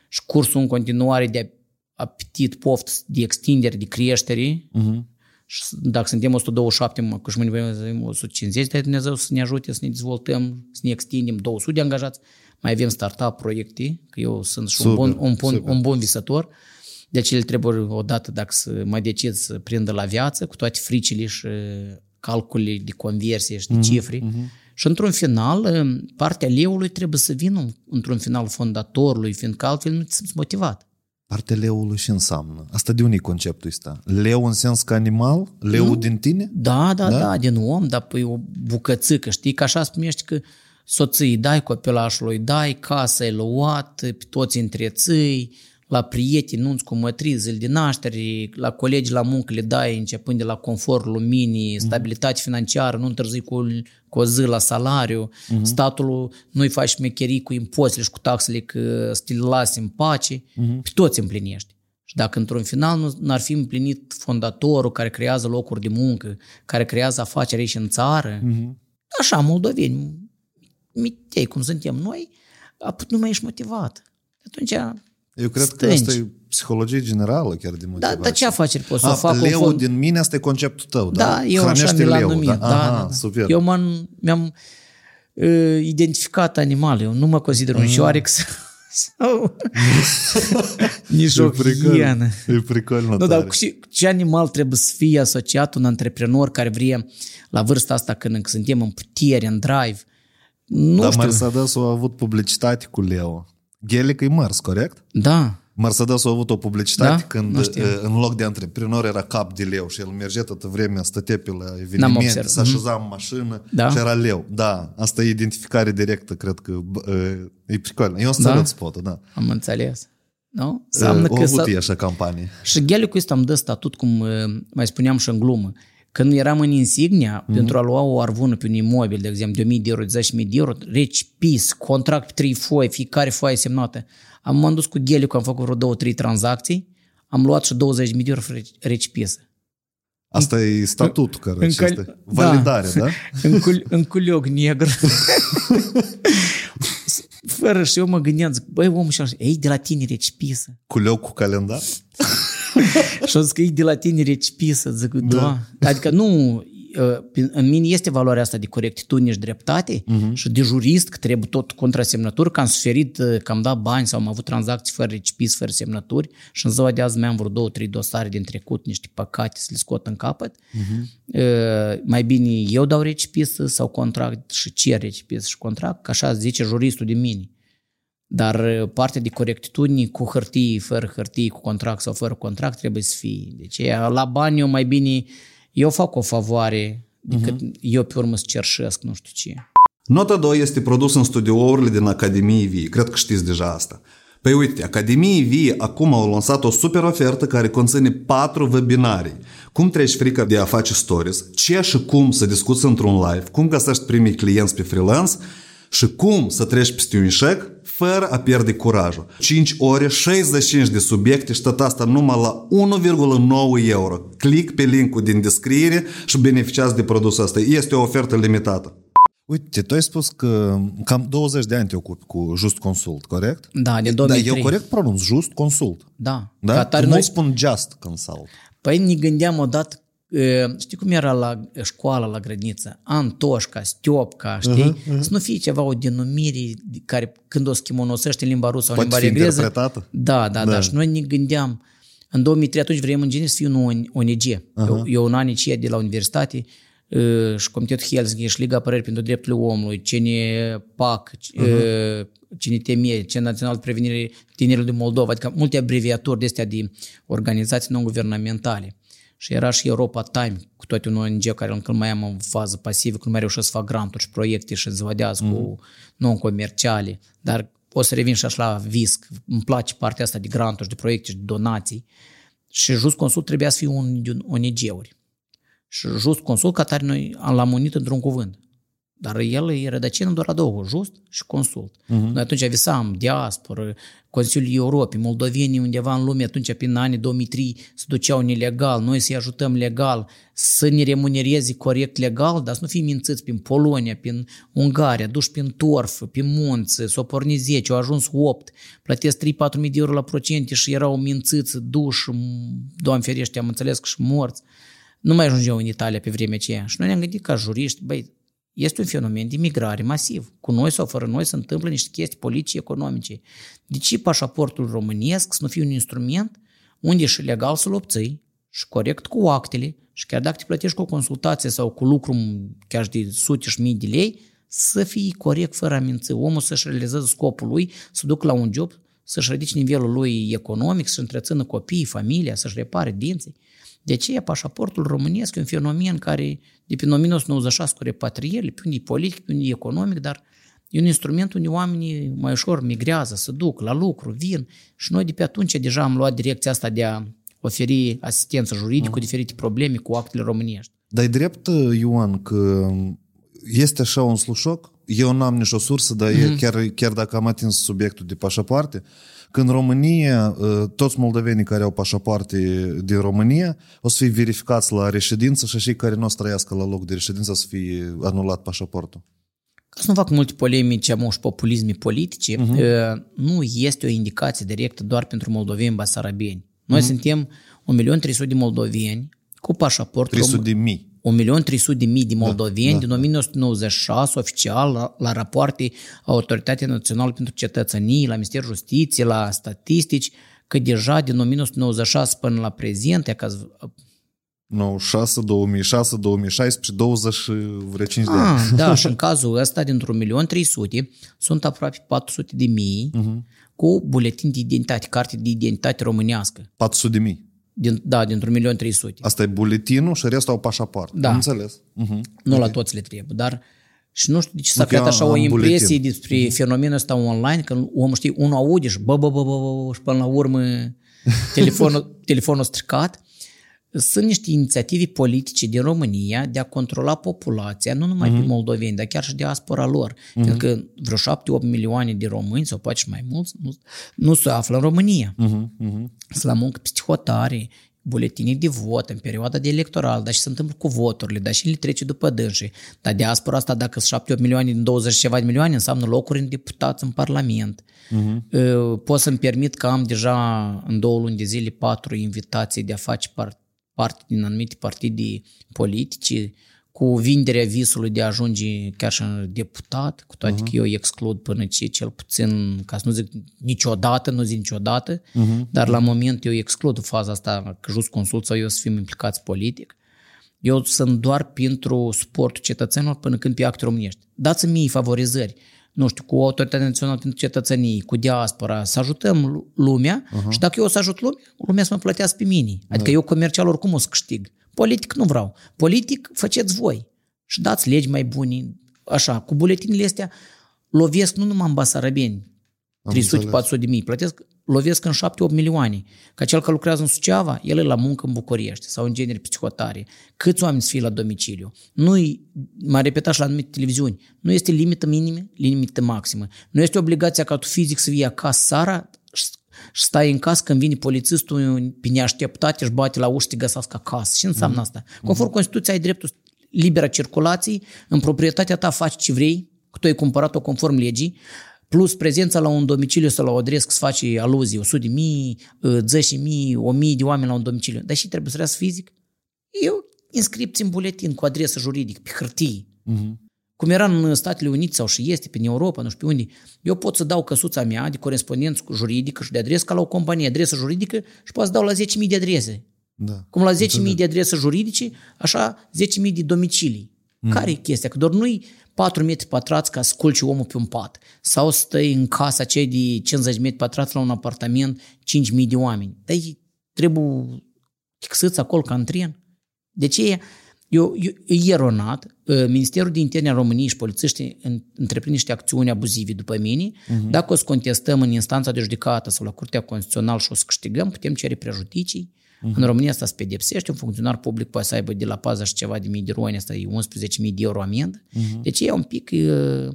și cursul în continuare de apetit, poftă, de extindere, de creștere, uh-huh. Și dacă suntem o sută douăzeci și șapte, mă, că și mâine avem o sută cincizeci, de Dumnezeu să ne ajute, să ne dezvoltăm, să ne extindem, două sute de angajați, mai avem startup proiecte, că eu sunt și super, un, bun, un, bun, un bun visător, deci el trebuie odată, dacă să mă decid să prindă la viață, cu toate fricile și calculele de conversie și de cifre, mm-hmm. și într-un final, partea leului trebuie să vină într-un final fondatorului, fiindcă altfel nu te simți motivat. Partea leului și înseamnă. Asta de unii conceptul ăsta. Leu în sens că animal? Leu nu? Din tine? Da, da, da, da, din om, dar păi o bucățică, știi? Că așa spunești că soții dai, copilașului dai, casa e luat, pe toți întreții, la prieteni, nunți cu mătrii, zile de naștere, la colegi, la muncă le dai, începând de la confort, luminii, stabilitate financiară, nu întârzii cu, cu o zi la salariu, uh-huh. statul nu-i faci șmecherii cu impozitele și cu taxele că să te lasi în pace, uh-huh. pe toți împlinești. Și dacă într-un final nu, n-ar fi împlinit fondatorul care creează locuri de muncă, care creează afaceri și în țară, uh-huh. așa, moldoveni, mitei, cum suntem noi, nu mai ești motivat. Atunci... Eu cred Stângi. Că asta e psihologie generală chiar de motivație. Da, dar ce afaceri poți să fac? Leu fond... din mine, asta e conceptul tău, da? Da, eu Hrănește așa mi l-am numit. Da? Da, aha, da, da. Super. Eu m-am, mi-am uh, identificat animal, eu nu mă consider un șoarex sau nici o hienă. E pricolnă tare. Nu, dar ce animal trebuie să fie asociat un antreprenor care vrea la vârsta asta când suntem în putere, în drive? Nu dar știu. Mercedes a avut publicitate cu leu. Gelic e mers, corect? Da. Mercedes a avut o publicitate da? Când în loc de antreprenor era cap de leu și el mergea toată vremea, stătea pe la evenimente, se așeza în mașină da? Și era leu. Da, asta e identificare directă, cred că e pricolă. Eu înțeleg da? Spotul, da. Am înțeles. Nu? Înseamnă că s-a... e așa campanie. Și Gelicul ăsta îmi dă statut, cum mai spuneam și în glumă. Când eram în Insignia, mm-hmm. pentru a lua o arvună pe un imobil, de exemplu, de o mie de euro, de zece mii de euro, reci, pis, contract pe trei foi, fiecare foaie semnată. Am, m-am dus cu Ghelicul, am făcut vreo două, trei tranzacții, am luat și douăzeci de mii de euro reci pisă. Asta e statutul care în, acesta. Cal... Validare, da? da? în, cul, în culiog negru. Fără și eu mă gândeam, zic, băi, omul și-a zis, ei, de la tine reci pisă. Culiog cu calendar? Și-o zis că e de la tine recipisă, zic, da. Da. Adică nu, în mine este valoarea asta de corectitudine și dreptate uh-huh. și de jurist că trebuie tot contrasemnături, că am suferit, că am dat bani sau am avut tranzacții fără recipis, fără semnături și în ziua de azi mi-am vreo două, trei dosare din trecut, niște păcate să le scot în capăt. Uh-huh. Mai bine eu dau recipisă sau contract și cer recipisă și contract, că așa zice juristul de mine. Dar partea de corectitudine cu hârtii, fără hârtii, cu contract sau fără contract trebuie să fie. Deci la bani eu mai bine, eu fac o favoare decât uh-huh. eu pe urmă să cerșesc, nu știu ce. Nota doi este produs în studiourile din Academie Vie. Cred că știți deja asta. Păi uite, Academiei Vie acum au lansat o super ofertă care conține patru webinarii. Cum treci frica de a face stories, ce și cum să discuți într-un live, cum găsești primii clienți pe freelance și cum să treci peste un eșec fără a pierde curajul. cinci ore, șaizeci și cinci de subiecte și tot asta numai la unu virgulă nouă euro. Clic pe linkul din descriere și beneficiați de produsul ăsta. Este o ofertă limitată. Uite, tu ai spus că cam douăzeci de ani te ocupi cu Just Consult, corect? Da, din două mii trei. Dar eu corect pronunț Just Consult. Da. Da? Că nu noi... spun Just Consult. Păi ne gândeam odată, știi cum era la școală, la grădiniță? Antoșca, Stiopca, știi? Uh-huh, uh-huh. Să nu fie ceva, o denumire care când o schimonosește în limba rusă sau în limba engleză. Poate fi interpretată. Da, da, da, da. Și noi ne gândeam, în două mii trei atunci vrem în genere să fiu un O N G. Uh-huh. Eu, eu un anic de la universitate și Comitetul Helsinki și Liga Apărării pentru Drepturile Omului, C N P A C, uh-huh. C N T M E, Centrul Național de Prevenire Tinerilor din Moldova, adică multe abreviaturi de astea de organizații non-guvernamentale. Și era și Europa Time, cu toate un O N G care încă mai am în fază pasivă, că nu mai reușesc să fac granturi și proiecte și îți vădează uh-huh. cu non-comerciale, dar o să revin și așa la V I S C, îmi place partea asta de granturi, de proiecte și de donații. Și Just Consult trebuia să fie un din O N G-uri. Și Just Consult, ca tare noi l-am unit într-un cuvânt. Dar el e rădăcină doar la două, Just și Consult. Uh-huh. Noi atunci visam diaspora, Consiliul Europei, moldovenii undeva în lume, atunci prin anii două mii trei se duceau nelegal, noi să-i ajutăm legal, să ne remunereze corect legal, dar să nu fim mințiți prin Polonia, prin Ungaria, duși prin torf, prin munți, s-o porni zece, au ajuns opt, plătesc trei-patru mii de euro la procente și erau mințiți, duși, doamne ferește, am înțeles că și morți. Nu mai ajungeau în Italia pe vremea aceea. Și noi ne-am gândit ca juriști, băi, este un fenomen de migrare masiv. Cu noi sau fără noi se întâmplă niște chestii politice, economice. De ce pașaportul românesc să nu fie un instrument unde și legal să-l obții și corect cu actele și chiar dacă te plătești cu o consultație sau cu lucru chiar de sute și mii de lei, să fii corect fără a minți. Omul să-și realizeze scopul lui, să ducă la un job, să-și ridice nivelul lui economic, să întrețină copiii, familia, să-și repare dinții. De aceea, pașaportul românesc e un fenomen care, de prin nouăsprezece nouăzeci și șase cu repatrierile, pe unde e politic, pe unde e economic, dar e un instrument unde oamenii mai ușor migrează, se duc la lucru, vin și noi de pe atunci deja am luat direcția asta de a oferi asistență juridică mm. cu diferite probleme cu actele românești. Dar e drept, Ioan, că este așa un slușoc? Eu n-am nicio sursă, dar mm. e, chiar, chiar dacă am atins subiectul de pașapoarte, că în România, toți moldovenii care au pașapoarte din România o să fie verificați la reședință și cei care nu o să trăiască la loc de reședință o să fie anulat pașaportul. Ca să nu fac multe polemici, am și populisme politice, uh-huh. nu este o indicație directă doar pentru moldoveni basarabeni. Noi uh-huh. suntem un milion trei sute de moldoveni cu pașaport român. trei sute de mii. un milion trei sute de mii de moldoveni da, da, din nouăsprezece nouăzeci și șase oficial la, la rapoarte Autoritatea Națională pentru Cetățenie, la Ministerul Justiției, la statistici, că deja din nouăsprezece nouăzeci și șase până la prezent, e ca nouăzeci și șase, două mii șase, două mii șaisprezece, douăzeci și vreo cinci de ani. Ah, da, și în cazul ăsta, dintr-un milion trei sute, sunt aproape patru sute de mii uh-huh. cu buletin de identitate, carte de identitate românească. patru sute de mii. Din, da, dintr-un milion trei sute. Asta e buletinul și restul au pașaport. Da. Am înțeles. Uh-huh. Nu okay. La toți le trebuie, dar și nu știu de ce s-a creat așa o impresie buletin. Despre uh-huh. fenomenul ăsta online, că omul știe, unul aude și bă, bă, bă, bă, bă și până la urmă telefonul, telefonul stricat. Sunt niște inițiative politice din România de a controla populația, nu numai uh-huh. pe moldoveni, dar chiar și diaspora lor. Uh-huh. Pentru că vreo șapte-opt milioane de români, sau poate și mai mulți, nu, nu se află în România. Uh-huh. Uh-huh. Sunt la muncă psihotare, buletine de vot în perioada de electorală, dar și se întâmplă cu voturile, dar și le trece după dânșii. Dar diaspora asta, dacă sunt șapte-opt milioane din douăzeci și ceva de milioane, înseamnă locuri în deputați în Parlament. Uh-huh. Pot să-mi permit că am deja în două luni de zile patru invitații de a face parte parte din anumite partide politice, cu vinderea visului de a ajunge chiar și în deputat, cu toate uh-huh. că eu exclud până ce, cel puțin, ca să nu zic niciodată, nu zic niciodată, uh-huh. dar la moment eu exclud faza asta, că Just Consult sau eu să fim implicați politic. Eu sunt doar pentru suportul cetățenilor până când pe acte românești. Dați-mi mie favorizări, nu știu, cu Autoritatea Națională pentru Cetățenie, cu diaspora, să ajutăm lumea uh-huh. și dacă eu o să ajut lumea, lumea să mă plătească pe mine. Adică da. Eu comercial oricum o să câștig. Politic nu vreau. Politic faceți voi și dați legi mai bune. Așa, cu buletinile astea lovesc nu numai în basarabeni, trei sute patru sute de mii, plătesc, lovesc în șapte opt milioane. Ca cel care lucrează în Suceava, el e la muncă în București sau în genere psihotare. Câți oameni să fie la domiciliu? Nu-i, m-a repetat și la anumite televiziuni, nu este limită minimă, limită maximă. Nu este obligația ca tu fizic să vii acasă seara și stai în casă când vine polițistul pe neașteptate și bate la ușă și te găsească acasă. Ce înseamnă mm-hmm. asta? Conform Constituției ai dreptul liberă circulației, în proprietatea ta faci ce vrei, că tu ai cumpărat-o conform legii, plus prezența la un domiciliu sau la o adresă să faci aluzii, o sută de mii, zece mii, o mie de oameni la un domiciliu. Dar și trebuie să reasă fizic? Eu inscripți în buletin cu adresă juridică, pe hârtie. Uh-huh. Cum era în Statele Unite sau și este, prin Europa, nu știu pe unde, eu pot să dau căsuța mea de corespondență juridică și de adresă ca la o companie, adresă juridică și pot să dau la zece mii de adrese. Da. Cum la zece mii de adrese juridice, așa zece mii de domicilii. Mm. Care e chestia? Că doar nu-i patru metri pătrați ca să culci omul pe un pat sau să stai în casa cei de cincizeci metri pătrați la un apartament cinci mii de oameni. Dar trebuie fixăți acolo ca în tren. De ce? Eu, eu, e eronat. Ministerul de Interne al României și polițiștii întreprind niște acțiuni abuzive după mine. Mm-hmm. Dacă o să contestăm în instanța de judecată sau la Curtea Constituțională și o să câștigăm, putem cere prejudicii. Uhum. În România asta se pedepsește, un funcționar public poate să aibă de la paza și ceva de mii de roni, asta e unsprezece mii de euro amendă. Deci e un pic, uh,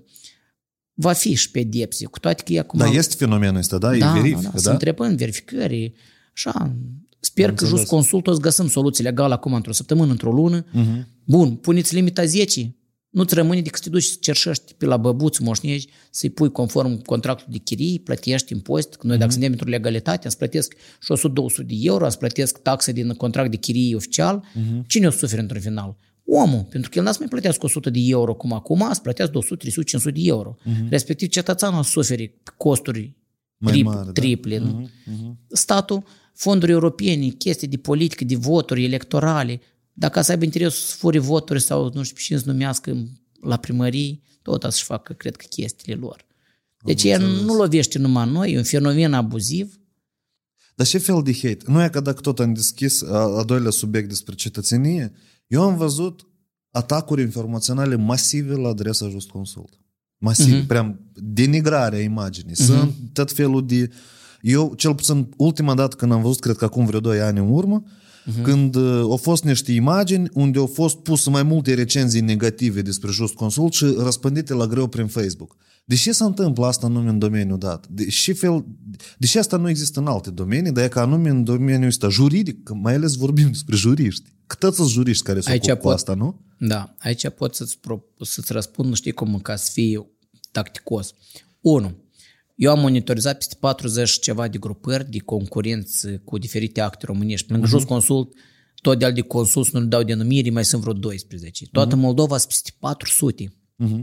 va fi și pedepse, cu toate că e acum... Dar este fenomenul ăsta, da? Da, verifică, da, da, se întrebăm verificări, așa... Sper am că Just Consult o să găsim soluții legale acum într-o săptămână, într-o lună. Uhum. Bun, puneți limita zece, nu-ți rămâne decât să te duci să cerșești pe la băbuți, moșnești, să-i pui conform contractul de chirii, plătești impozit. Noi dacă mm-hmm. suntem într-o legalitate, îți plătesc și o sută două sute de euro, îți plătesc taxe din contract de chirii oficial. Mm-hmm. Cine o suferi într-un final? Omul, pentru că el n-a să mai plătească o sută de euro cum acum, îți plătească două sute, trei sute, cinci sute de euro. Mm-hmm. Respectiv, cetățeanul o să suferi costuri trip, mare, triple. Da? Mm-hmm. Statul, fonduri europene, chestii de politică, de voturi electorale. Dacă să aibă interesul să furi voturi sau nu știu cine să numească la primării, tot să-și facă, cred că, chestiile lor. Deci el nu lovește numai noi, e un fenomen abuziv. Dar ce fel de hate? Noi, că dacă tot am deschis a, a doilea subiect despre cetățenie, eu am văzut atacuri informaționale masive la adresa Just Consult. Masive, uh-huh. prea denigrarea imaginii. Uh-huh. Sunt tot felul de... Eu, cel puțin, ultima dată când am văzut, cred că acum vreo doi ani în urmă, Uhum. Când uh, au fost niște imagini unde au fost puse mai multe recenzii negative despre Just Consult și răspândite la greu prin Facebook. De ce se întâmplă asta anume în domeniul dat? De ce, fel, de ce asta nu există în alte domenii, dar e că anume în domeniul ăsta juridic, mai ales vorbim despre juriști. Cât sunt juriști care se ocupă cu asta, nu? Da, aici pot să-ți, pro, să-ți răspund, nu știi cum, ca să fii tacticos. Unu. Eu am monitorizat peste patruzeci ceva de grupări de concurenți cu diferite acte românești. Pentru că Just Consult, tot de-al de consult nu le dau denumiri, mai sunt vreo doisprezece. Toată uh-huh. Moldova sunt peste patru sute. Uh-huh.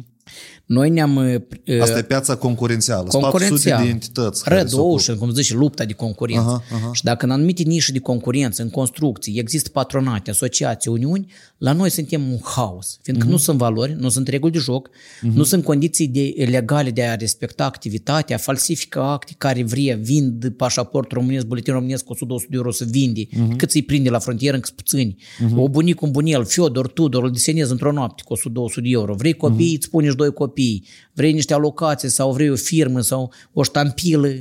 Noi ne-am... Uh, Asta e piața concurențială. Concurențială. patru sute de entități. Red Ocean, cum zice, lupta de concurență. Uh-huh. Și dacă în anumite nișe de concurență, în construcții, există patronate, asociații, uniuni, la noi suntem un haos. Fiindcă uh-huh. nu sunt valori, nu sunt reguli de joc, uh-huh. nu sunt condiții de, legale de a respecta activitatea, falsifica acte care vrea, vind pașaport românesc, buletin românesc cu o sută două sute de euro să vinde, uh-huh. cât îi prinde la frontieră în puțini. Uh-huh. O bunic, un bunel, Fiodor, Tudor, îl desenez într-o noapte cu o sută două sute de euro. Vrei copii, uh-huh. îți pune doi copii, vrei niște alocații sau vrei o firmă sau o ștampilă,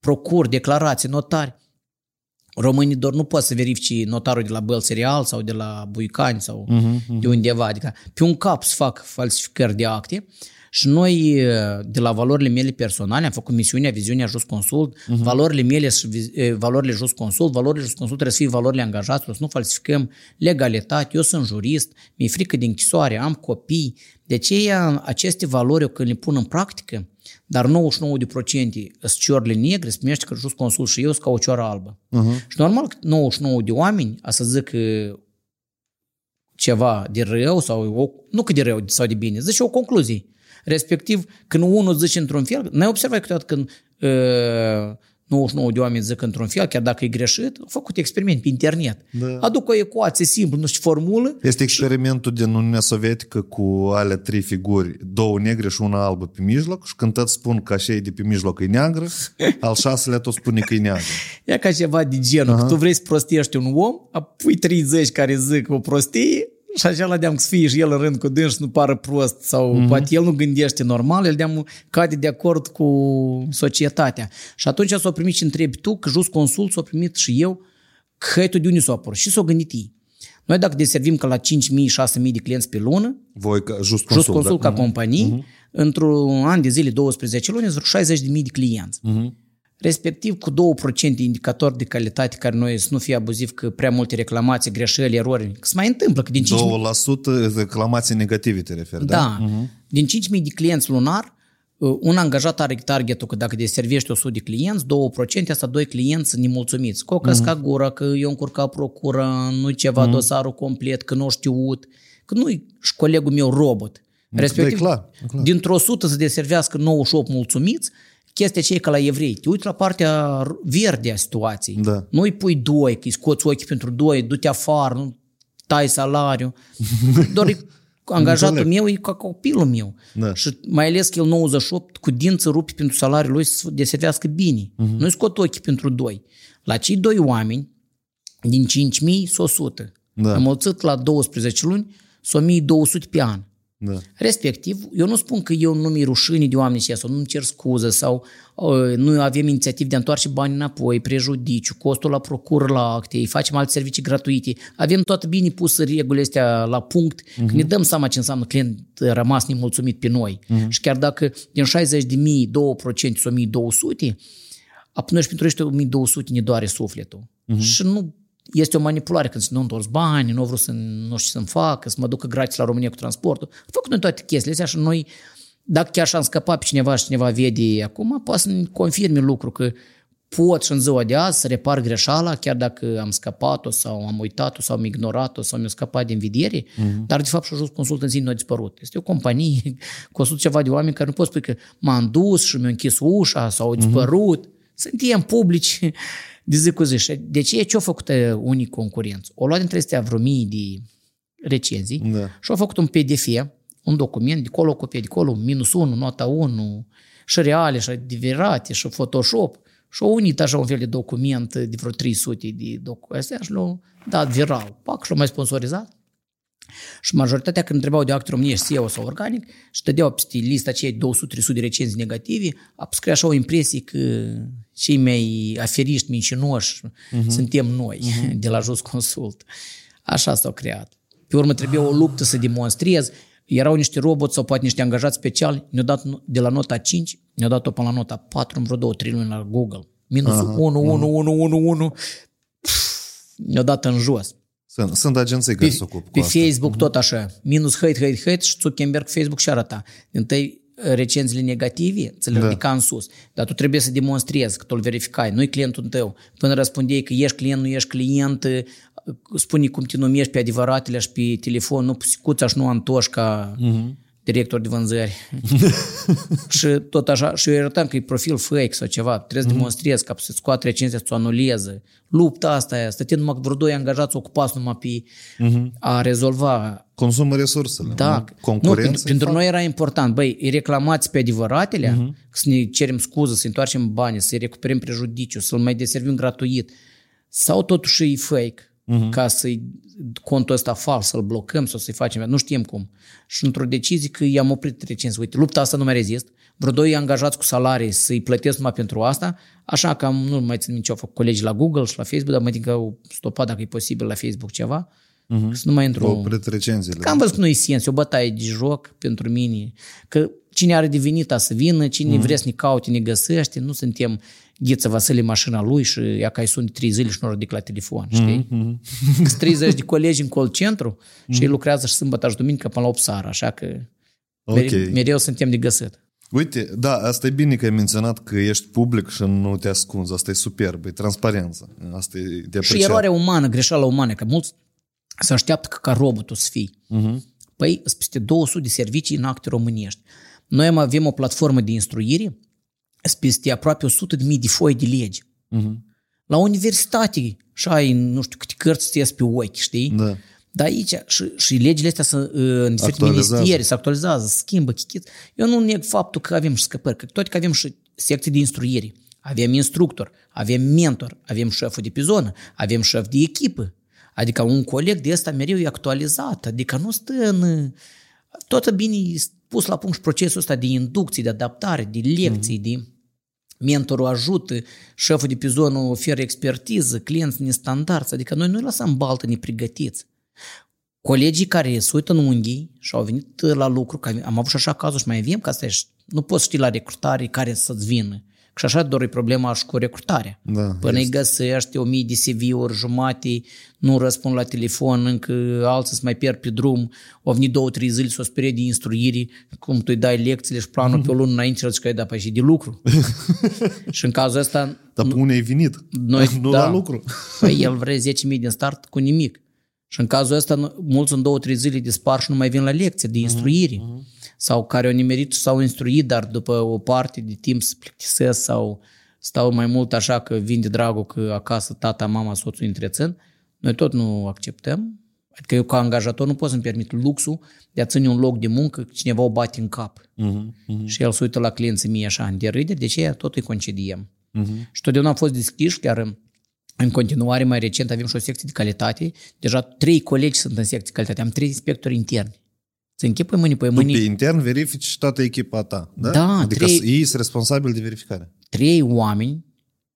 procuri, declarații, notari. Românii doar nu poate să verifici notarul de la Bălți Real sau de la Buicani sau uh-huh, uh-huh. de undeva. Adică pe un cap să fac falsificări de acte și noi, de la valorile mele personale, am făcut misiunea, viziunea Just Consult, uh-huh. valorile mele și valorile Just Consult, valorile Just Consult trebuie să fie valorile angajaților, să nu falsificăm legalitate, eu sunt jurist, mi-e frică de închisoare, am copii. De aceea, aceste valori, eu când le pun în practică, dar nouăzeci și nouă la sută sunt ciorile negre, se primește că Just Consult și eu sunt ca o cioară albă. Uh-huh. Și normal că nouăzeci și nouă de oameni, a să zic ceva de rău, sau o, nu că de rău sau de bine, zice o concluzie. Respectiv, când unul zice într-un fel, n-ai observat câteodată când uh, nouăzeci și nouă de oameni zic într-un fel, chiar dacă e greșit, au făcut experiment pe internet. Da. Aduc o ecuație simplă, nu știu, formulă. Este experimentul și... din Uniunea Sovietică cu alea trei figuri, două negre și una albă pe mijloc, și când tot spun că așa e de pe mijloc e neagră, al șaselea tot spune că e neagră. E ca ceva de genul, uh-huh. că tu vrei să prostești un om, apoi treizeci care zic o prostie, Și așa la deam că să fie și el în rând cu dâns și nu pară prost sau mm-hmm. poate el nu gândește normal, el deam cade de acord cu societatea. Și atunci s-o primit și întrebi tu, că Just Consult s-o primit și eu, că hai tu de unde s-o apăr și s-o gândit ei. Noi dacă deservim că la cinci mii șase mii de clienți pe lună, voi ca Just Consult, Just Consult da? Ca companii, mm-hmm. într-un an de zile, douăsprezece luni, sunt șaizeci de mii de clienți. Mm-hmm. Respectiv cu doi la sută indicator de calitate care noi să nu fie abuziv că prea multe reclamații, greșeli, erori, că se mai întâmplă. Că din cinci mii... două la sută reclamații negative te referi, da? Da. Uh-huh. Din cinci mii de clienți lunar, un angajat are targetul că dacă deservești o sută de clienți, doi la sută, asta doi clienți sunt nemulțumiți. Că o căsca uh-huh. gura, că eu încurca procură, nu ceva uh-huh. dosarul complet, că nu știut, că nu-i și colegul meu robot. Respectiv, clar, clar. Dintr-o sută să deservească nouăzeci și opt mulțumiți, chestia ce e ca la evrei. Te uiți la partea verde a situației. Da. Nu îi pui doi, că îi scoți ochii pentru doi, du-te afară, nu tai salariul. Doar angajatul meu e ca copilul meu. Da. Și mai ales că el nouăzeci și opt cu dință rupi pentru salariul lui să deservească bine. Uh-huh. Nu îi scot ochii pentru doi. La cei doi oameni, din cinci mii, s-o sută. Da. Înmulțit la douăsprezece luni, s-o o mie două sute pe an. Da. Respectiv, eu nu spun că eu nu mi-e rușine de oameni și sau nu-mi cer scuză sau uh, nu avem inițiativ de a întoarce bani înapoi, prejudiciu, costul la procură la acte, facem alte servicii gratuite, avem toate bine puse regulile astea la punct, uh-huh. că ne dăm seama ce înseamnă client rămas nemulțumit pe noi uh-huh. și chiar dacă din șaizeci de mii, doi la sută sau o mie două sute, apoi și pentru ăștia o mie două sute ne doare sufletul uh-huh. și nu este o manipulare când se nu întors bani, nu vreau să nu știu să-mi facă, să mă ducă gratis la România cu transportul. Am făcut noi toate chestiile astea și noi, dacă chiar și-am scăpat pe cineva și cineva vede acum, poate să-mi confirme lucru că pot și în ziua de azi să repar greșeala, chiar dacă am scăpat-o sau am uitat-o sau am ignorat-o sau mi-a scăpat din vedere, uh-huh. dar de fapt și Just Consult în zi nu a dispărut. Este o companie cu o sută ceva de oameni care nu pot spune că m-am dus și mi-a închis ușa sau au dispărut. Uh-huh. Suntem publici de zi cu zi. De ce ce-au făcut unii concurenți? O luat dintre astea vreo mii de recenzii da. Și au făcut un P D F, un document, de colo copie, de colo, minus unu, nota unu, și reale, și adevărate, și Photoshop. Și au unit așa un fel de document de vreo trei sute de documente și l-au dat viral. Pac, și l-au mai sponsorizat. Și majoritatea când întrebau de acte românești S E O sau organic și dădeau peste lista cei două sute trei sute de recenzii negative, a scris așa o impresie că cei mai aferiști, mincinoși uh-huh. suntem noi uh-huh. de la Just Consult. Așa s-au creat. Pe urmă trebuie o luptă să demonstrez. Erau niște roboți sau poate niște angajați speciali, ne-au dat de la nota cinci, ne-au dat-o până la nota patru, în vreo două trei luni la Google. Minus uh-huh. unu, unu, unu, unu, unu. Ne-au dat în jos. Sunt, sunt agenții care se ocupă cu asta. Pe Facebook tot așa, minus hate, hate, hate și Zuckerberg Facebook și arăta. Întâi recenziile negative ți le ridica da. În sus, dar tu trebuie să demonstrezi că tu îl verificai, nu-i clientul tău. Până răspundeai că ești client, nu ești client, spune cum te numești pe adevăratele și pe telefon, nu psicuța și nu antoși ca uh-huh. director de vânzări. Și tot așa, și eu arătam că e profil fake sau ceva, trebuie să uh-huh. demonstrezi ca să-ți scoate recenzia, să-ți o anuleze. Lupta asta aia, stătind numai vreo doi angajați ocupați numai pe uh-huh. a rezolva. Consumă resursele, da. Concurență. Nu, pentru noi era important, băi, reclamați pe adevăratele, uh-huh. să ne cerem scuză, să întoarcem bani, să-i recuperăm prejudiciu, să-l mai deservim gratuit. Sau totuși e fake. Uh-huh. Ca să-i contul ăsta fals, să-l blocăm sau să-i facem, nu știm cum. Și într-o decizie că i-am oprit recenzii. Uite, lupta asta nu mai rezist, vreo doi angajați cu salarii să-i plătesc numai pentru asta, așa că nu mai țin nici au făcut colegii la Google și la Facebook, dar mă din că au stopat dacă e posibil la Facebook ceva, uh-huh. să nu mai intru. Au oprit recenziile. Că am văzut că nu-i sens, o bătaie de joc pentru mine, că cine are devenit a să vină, cine uh-huh. vrea să ne caute, ne găsește, nu suntem Gheță Vasile mașina lui și ea că ai sunt trei zile și nu ridic la telefon, știi? Mm-hmm. treizeci de colegi în call centru și mm-hmm. ei lucrează și sâmbătă și duminică până la opt seara, așa că okay. mereu suntem de găsit. Uite, da, asta e bine că ai menționat că ești public și nu te ascunzi, asta e superb, e transparență. Asta e de apreciat. Și eroarea umană, greșeala umană, că mulți se așteaptă că ca robotul să fii. Mm-hmm. Păi, sunt peste două sute de servicii în acte românești. Noi avem o platformă de instruire peste aproape o sută de mii de foi de legi. Uh-huh. La universitate și ai, nu știu, câte cărți ți ies pe ochi, știi? Da. Dar aici și, și legile astea sunt în diferite ministeri, se actualizează, se schimbă, chichit. Eu nu neg faptul că avem și scăpări, că toate că avem și secții de instruire. Avem instructor, avem mentor, avem șeful de pe zonă, avem șef de echipă, Adică un coleg de ăsta mereu e actualizat, adică nu stă în... Tot bine e pus la punct și procesul ăsta de inducție, de adaptare, de lecții, mm-hmm. de... Mentorul ajută, șeful de pe zonă oferă expertiză, clienți nestandarți, adică noi nu-i lăsăm baltă nepregătiți. Colegii care se uită în unghii și au venit la lucru, că am avut și așa cazuri și mai avem, că asta e, nu poți ști la recrutare care să-ți vină. Și așa doar e problema și cu recrutarea. Da, până îi găsești o mie de C V-uri jumate, nu răspund la telefon, încă alții se mai pierd pe drum, au venit două, trei zile s-o sperie de instruiri, cum tu îi dai lecțiile și planul mm-hmm. pe o lună înainte și el zice că ai dat pe și de lucru. Și în cazul ăsta... Dar pe unde ai venit? Noi, nu da, la lucru. Păi el vrea zece mii din start cu nimic. Și în cazul ăsta, mulți în două, trei zile dispar și nu mai vin la lecție de instruire. Mm-hmm. Sau care au nimerit și s-au instruit, dar după o parte de timp se plictisesc sau stau mai mult așa că vin de dragul că acasă tata, mama, soțul întrețin. Noi tot nu acceptăm. Adică eu ca angajator nu pot să-mi permit luxul de a ține un loc de muncă că cineva o bate în cap. Uh-huh, uh-huh. Și el se uită la clienții mie așa în derâdere, de aceea tot îi concediem. Uh-huh. Și totdeauna am fost deschiși, chiar în continuare, mai recent avem și o secție de calitate. Deja trei colegi sunt în secție de calitate. Am trei inspectori interni. Să închipui mâini, păi mâini... Tu pe intern verifici toată echipa ta, da? Da, adică trei, ei sunt responsabili de verificare. Trei oameni,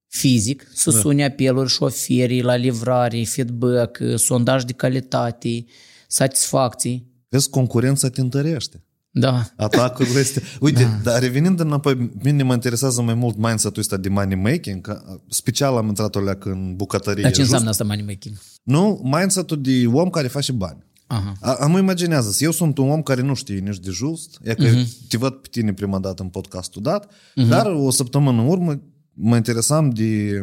fizic, să da. Sune apeluri, șoferii, la livrare, feedback, sondaj de calitate, satisfacții. Vezi, concurența te întărește. Da. Atacurile este. Uite, da. Dar revenind înapoi, mine mă interesează mai mult mindset-ul ăsta de money making, că special am intrat-o leacă în bucătărie. Dar ce just. Înseamnă asta money making? Nu, mindset-ul de om care face bani. Aha. Am imaginează, eu sunt un om care nu știe nici de just, e că uh-huh. te văd pe tine prima dată în podcastul dat, uh-huh. dar o săptămână în urmă mă interesam de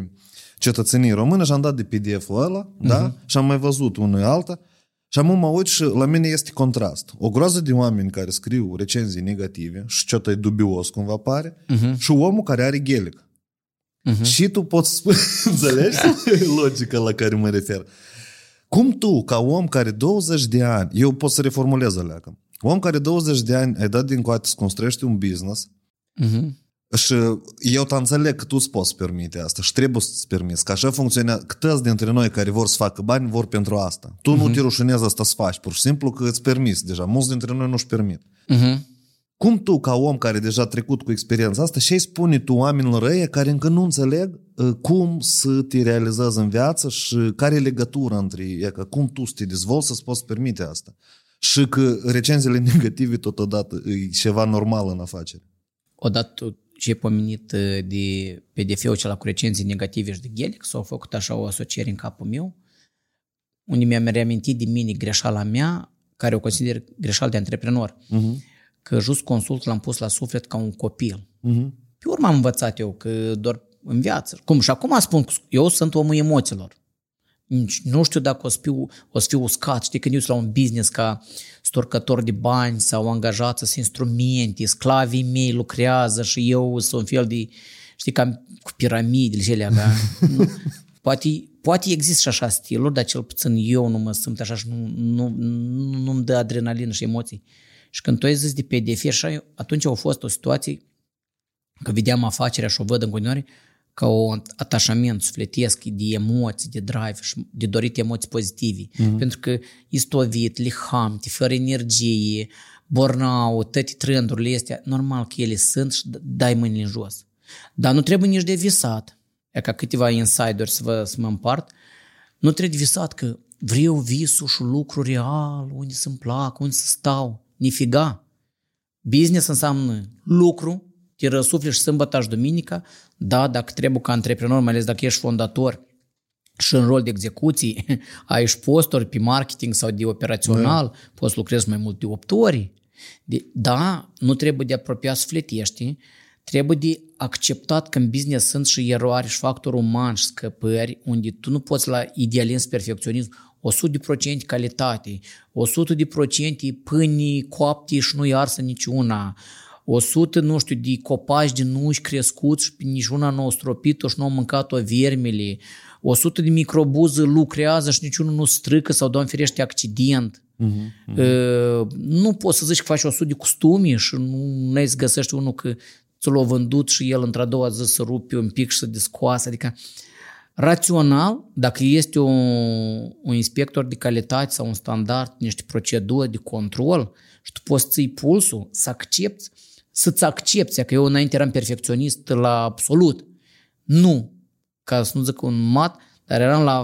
cetățenii români și am dat de P D F-ul ăla, uh-huh. da? Și am mai văzut unul alta și am mă uit și la mine este contrast. O groază de oameni care scriu recenzii negative și ce tot e dubios cumva pare uh-huh. și omul care are Gelic. Uh-huh. Și tu poți spune, înțelegi logica la care mă refer. Cum tu, ca om care douăzeci de ani, eu pot să reformulez aleacă, om care douăzeci de ani ai dat din coate să construiești un business uh-huh. și eu te înțeleg că tu îți poți permite asta și trebuie să-ți permiți, că așa funcționează, câți dintre noi care vor să facă bani vor pentru asta. Tu uh-huh. nu te rușinezi asta să faci, pur și simplu că îți permiți deja. Mulți dintre noi nu-și permit. Uh-huh. Cum tu, ca om care deja a trecut cu experiența asta, și ai spune tu oamenilor răie care încă nu înțeleg cum să te realizezi în viață și care e legătura între ei, că cum tu să te dezvolți să-ți poți permite asta. Și că recenziile negative totodată e ceva normal în afacere. Odată ce ai pomenit de P D F-ul acela cu recenzii negative și de Gelic, s-au făcut așa o asociere în capul meu, unde mi-am reamintit de mine greșeala mea, care o consider greșeală de antreprenor. Uh-huh. Că Just Consult l-am pus la suflet ca un copil. Uh-huh. Pe urmă am învățat eu că doar în viață. Cum? Și acum spun, eu sunt omul emoțiilor. Nici nu știu dacă o să fiu, o să fiu uscat. Știi, când eu sunt la un business ca storcător de bani sau angajață, sunt instrumente, sclavii mei lucrează și eu sunt un fel de, știi, cam cu piramidele și alea. Poate, poate există și așa stiluri, dar cel puțin eu nu mă simt așa și nu, nu, nu, nu-mi dă adrenalină și emoții. Și când tu ai zis de P D F, așa, atunci a fost o situație, că vedeam afacerea și o văd în continuare, ca un atașament sufletesc de emoții, de drive, de dorite emoții pozitive. Mm-hmm. Pentru că istovit, liham, fără energie, burnout, toate trendurile astea, normal că ele sunt și dai mâinile în jos. Dar nu trebuie nici de visat. E ca câteva insideri să, vă, să mă împart. Nu trebuie de visat că vreau visul și lucru real, unde să-mi plac, unde să stau. Nifiga. Business înseamnă lucru, te răsufli și sâmbătă și duminica, da, dacă trebuie ca antreprenor, mai ales dacă ești fondator și în rol de execuții, ai și posturi pe marketing sau de operațional, da. Poți lucrezi mai mult de opt ori. De, da, nu trebuie de apropia sufletești, trebuie de acceptat că în business sunt și eroare și factori umani și scăpări, unde tu nu poți la idealism, perfecționism, o sută la sută calitate, o sută la sută pâini coapte și nu-i arsă niciuna, o sută, nu știu, de copaci din nuși crescuți și niciuna nu au stropit-o și nu au mâncat-o vermele, o sută de microbuză lucrează și niciunul nu strică sau doamne ferește accident. Uh-huh, uh-huh. Nu poți să zici că faci o sută de costume și nu îți găsești unul că ți l-a vândut și el într-a doua zi să rupi un pic și să descoasă, adică Rațional, dacă este un, un inspector de calitate sau un standard, niște proceduri de control și tu poți ții pulsul, să accepți, să-ți accepți, că eu înainte eram perfecționist la absolut. Nu, ca să nu zic un mat, dar eram la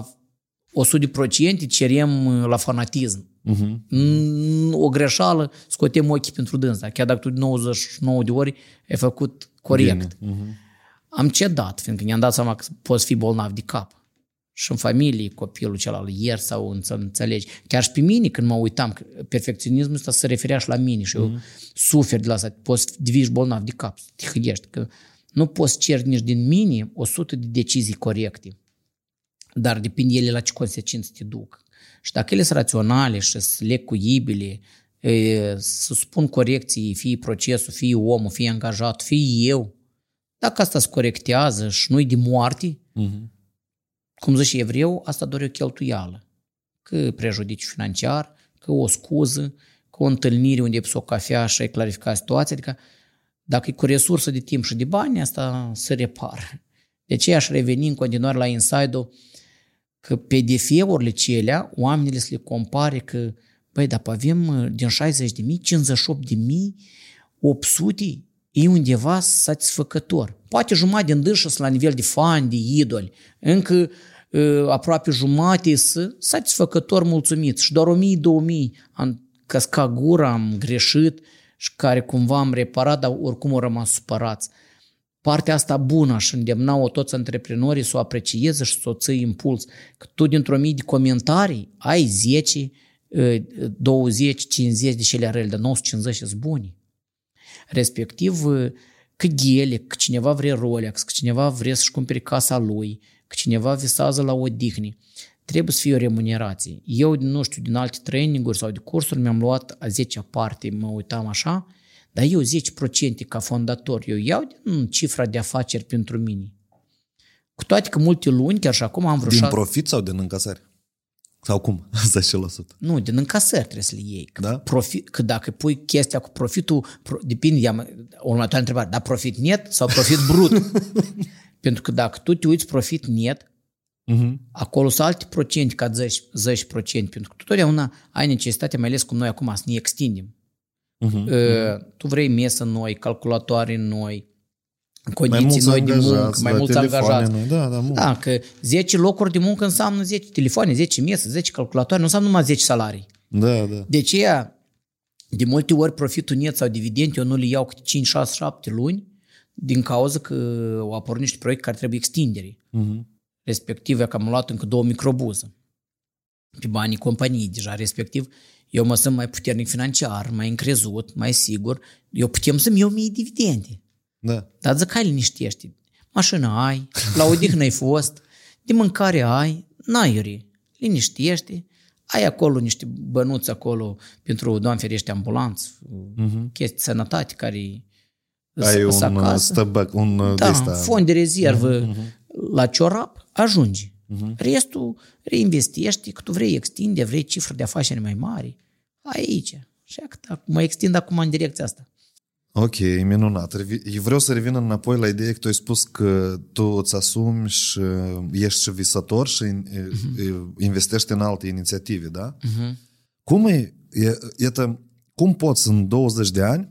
o sută la sută cerem la fanatism. Uh-huh. O greșeală, scotem ochii pentru dânsa, chiar dacă tu de nouăzeci și nouă de ori ai făcut corect. Uh-huh. Am cedat, fiindcă ne-am dat seama că poți fi bolnav de cap. Și în familie, copilul celălalt, ieri sau înțelegi. Chiar și pe mine, când mă uitam, că perfecționismul ăsta se referea și la mine și eu mm-hmm. suferi de la asta. Poți devii bolnav de cap, te hâdești, că nu poți ceri nici din mine o sută de decizii corecte. Dar depinde ele la ce consecințe te duc. Și dacă ele sunt raționale și sunt lecuibile, e, să spun corecții, fie procesul, fie omul, fie angajat, fie eu, dacă asta se corectează și nu-i de moarte, uh-huh. cum zice evreu, asta doar e o cheltuială. Că prejudiciu financiar, că o scuză, că o întâlnire unde e pus o cafea și ai clarificat situația. Adică dacă e cu resursă de timp și de bani, asta se repară. De aceea aș reveni în continuare la inside-ul că pe defeurile celea, oamenii se le compare că, băi, dacă avem din șaizeci de mii, cincizeci și opt de mii, opt sute, e undeva satisfăcător. Poate jumătate din dânsă la nivel de fani, de idoli. Încă uh, aproape jumate sunt satisfăcător mulțumiți. Și doar o mie, două mii am căscat gura, am greșit și care cumva am reparat, dar oricum au rămas supărați. Partea asta bună aș îndemna-o toți antreprenorii să o aprecieze și să o ții impuls. Că tu dintr-o mie de comentarii ai zece, douăzeci, cincizeci de cele rele, dar nouă sute cincizeci sunt buni. Respectiv, că Gelic, că cineva vrea Rolex, că cineva vrea să-și cumpere casa lui, că cineva visează la odihni, trebuie să fie o remunerație. Eu, nu știu, din alte traininguri sau de cursuri mi-am luat a zecea parte, mă uitam așa, dar eu zece la sută ca fondator, eu iau din cifra de afaceri pentru mine. Cu toate că multe luni, chiar și acum am vreo șase... Din profit sau din încasări? Sau cum? zece la sută. Nu, din încasări trebuie să le iei. Că, da? Profit, că dacă pui chestia cu profitul, pro, depinde, următoarea întrebare, dar profit net sau profit brut? Pentru că dacă tu te uiți profit net, uh-huh. acolo sunt alte procente ca zece la sută, pentru că totdeauna ai necesitate, mai ales cum noi acum să ne extindem. Uh-huh. Uh, tu vrei mesă noi, calculatoare noi, condiții noi de muncă, mai mulți angajați. Noi, da, da, mult. Da, că zece locuri de muncă înseamnă zece telefoane, zece mese, zece calculatoare, nu înseamnă numai zece salarii. Da, da. De aceea, de multe ori, profitul net sau dividend, eu nu le iau câte cinci, șase, șapte luni, din cauza că au apărut niște proiecte care trebuie extindere. Uh-huh. Respectiv, eu că am luat încă două microbuze pe banii companiei deja, respectiv, eu mă sunt mai puternic financiar, mai încrezut, mai sigur, eu putem să-mi iau mie dividende. Da. Dar zic, hai liniștește. Mașina ai, la odihnă ai fost, de mâncare ai, n-ai ori. Liniștește. Ai acolo niște bănuți acolo pentru, Doamne ferește, ambulanță, uh-huh. chestii de sănătate care ai un acasă. Stăbac, un da, fond de rezervă uh-huh. la ciorap, ajungi. Uh-huh. Restul reinvestești, că tu vrei extinde, vrei cifre de afaceri mai mari. Aici. Și mă extind acum în direcția asta. Ok, minunat. Eu vreau să revin înapoi la ideea că tu ai spus că tu îți asumi și ești și visător și uh-huh. investești în alte inițiative, da? Uh-huh. Cum e, e, iată, cum poți în douăzeci de ani,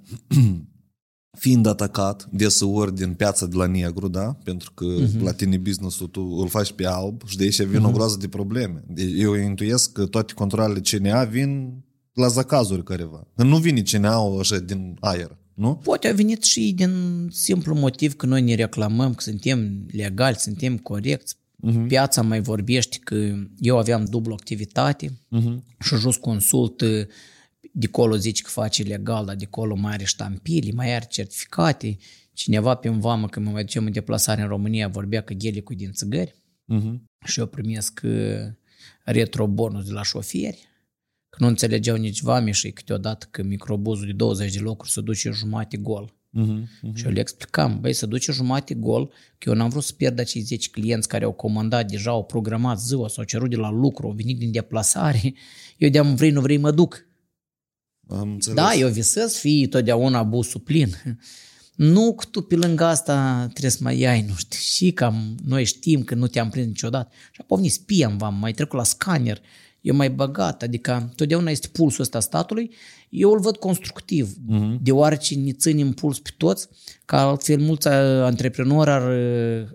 fiind atacat deseori din piața de la negru, da? Pentru că uh-huh. la tine business-ul tu îl faci pe alb și de aici vin uh-huh. o groază de probleme. Eu intuiesc că toate controlele C N A vin la zacazuri careva. Nu vine C N A-ul așa din aer. Nu? Poate a venit și din simplu motiv că noi ne reclamăm că suntem legali, suntem corecți. Uh-huh. Piața mai vorbește că eu aveam dublă activitate uh-huh. și Just Consult de acolo zice că face legal, dar de acolo mai are ștampile, mai are certificate. Cineva pe-n vamă, când mă mai ducem în deplasare în România, vorbea că Ghelicul din țigări uh-huh. și eu primesc retrobonus de la șoferi. Că nu înțelegeau nici vame și câteodată că microbuzul de douăzeci de locuri se duce jumate gol. Uh-huh, uh-huh. Și eu le explicam, băi, se duce jumate gol, că eu n-am vrut să pierd acei zece clienți care au comandat deja, au programat ziua, s-au cerut de la lucru, au venit din deplasare. Eu de-am vrei, nu vrei, mă duc. Am înțeles. Da, eu visez, fii totdeauna abusul plin. Nu că tu pe lângă asta trebuie să mai iai, nu știu, și cam noi știm că nu te-am prins niciodată. Și apoi veni spiam, v-am mai trecut la scanner, eu mai băgat, adică totdeauna este pulsul ăsta statului, eu îl văd constructiv, uh-huh. deoarece ne ținem puls pe toți, că altfel mulți antreprenori ar,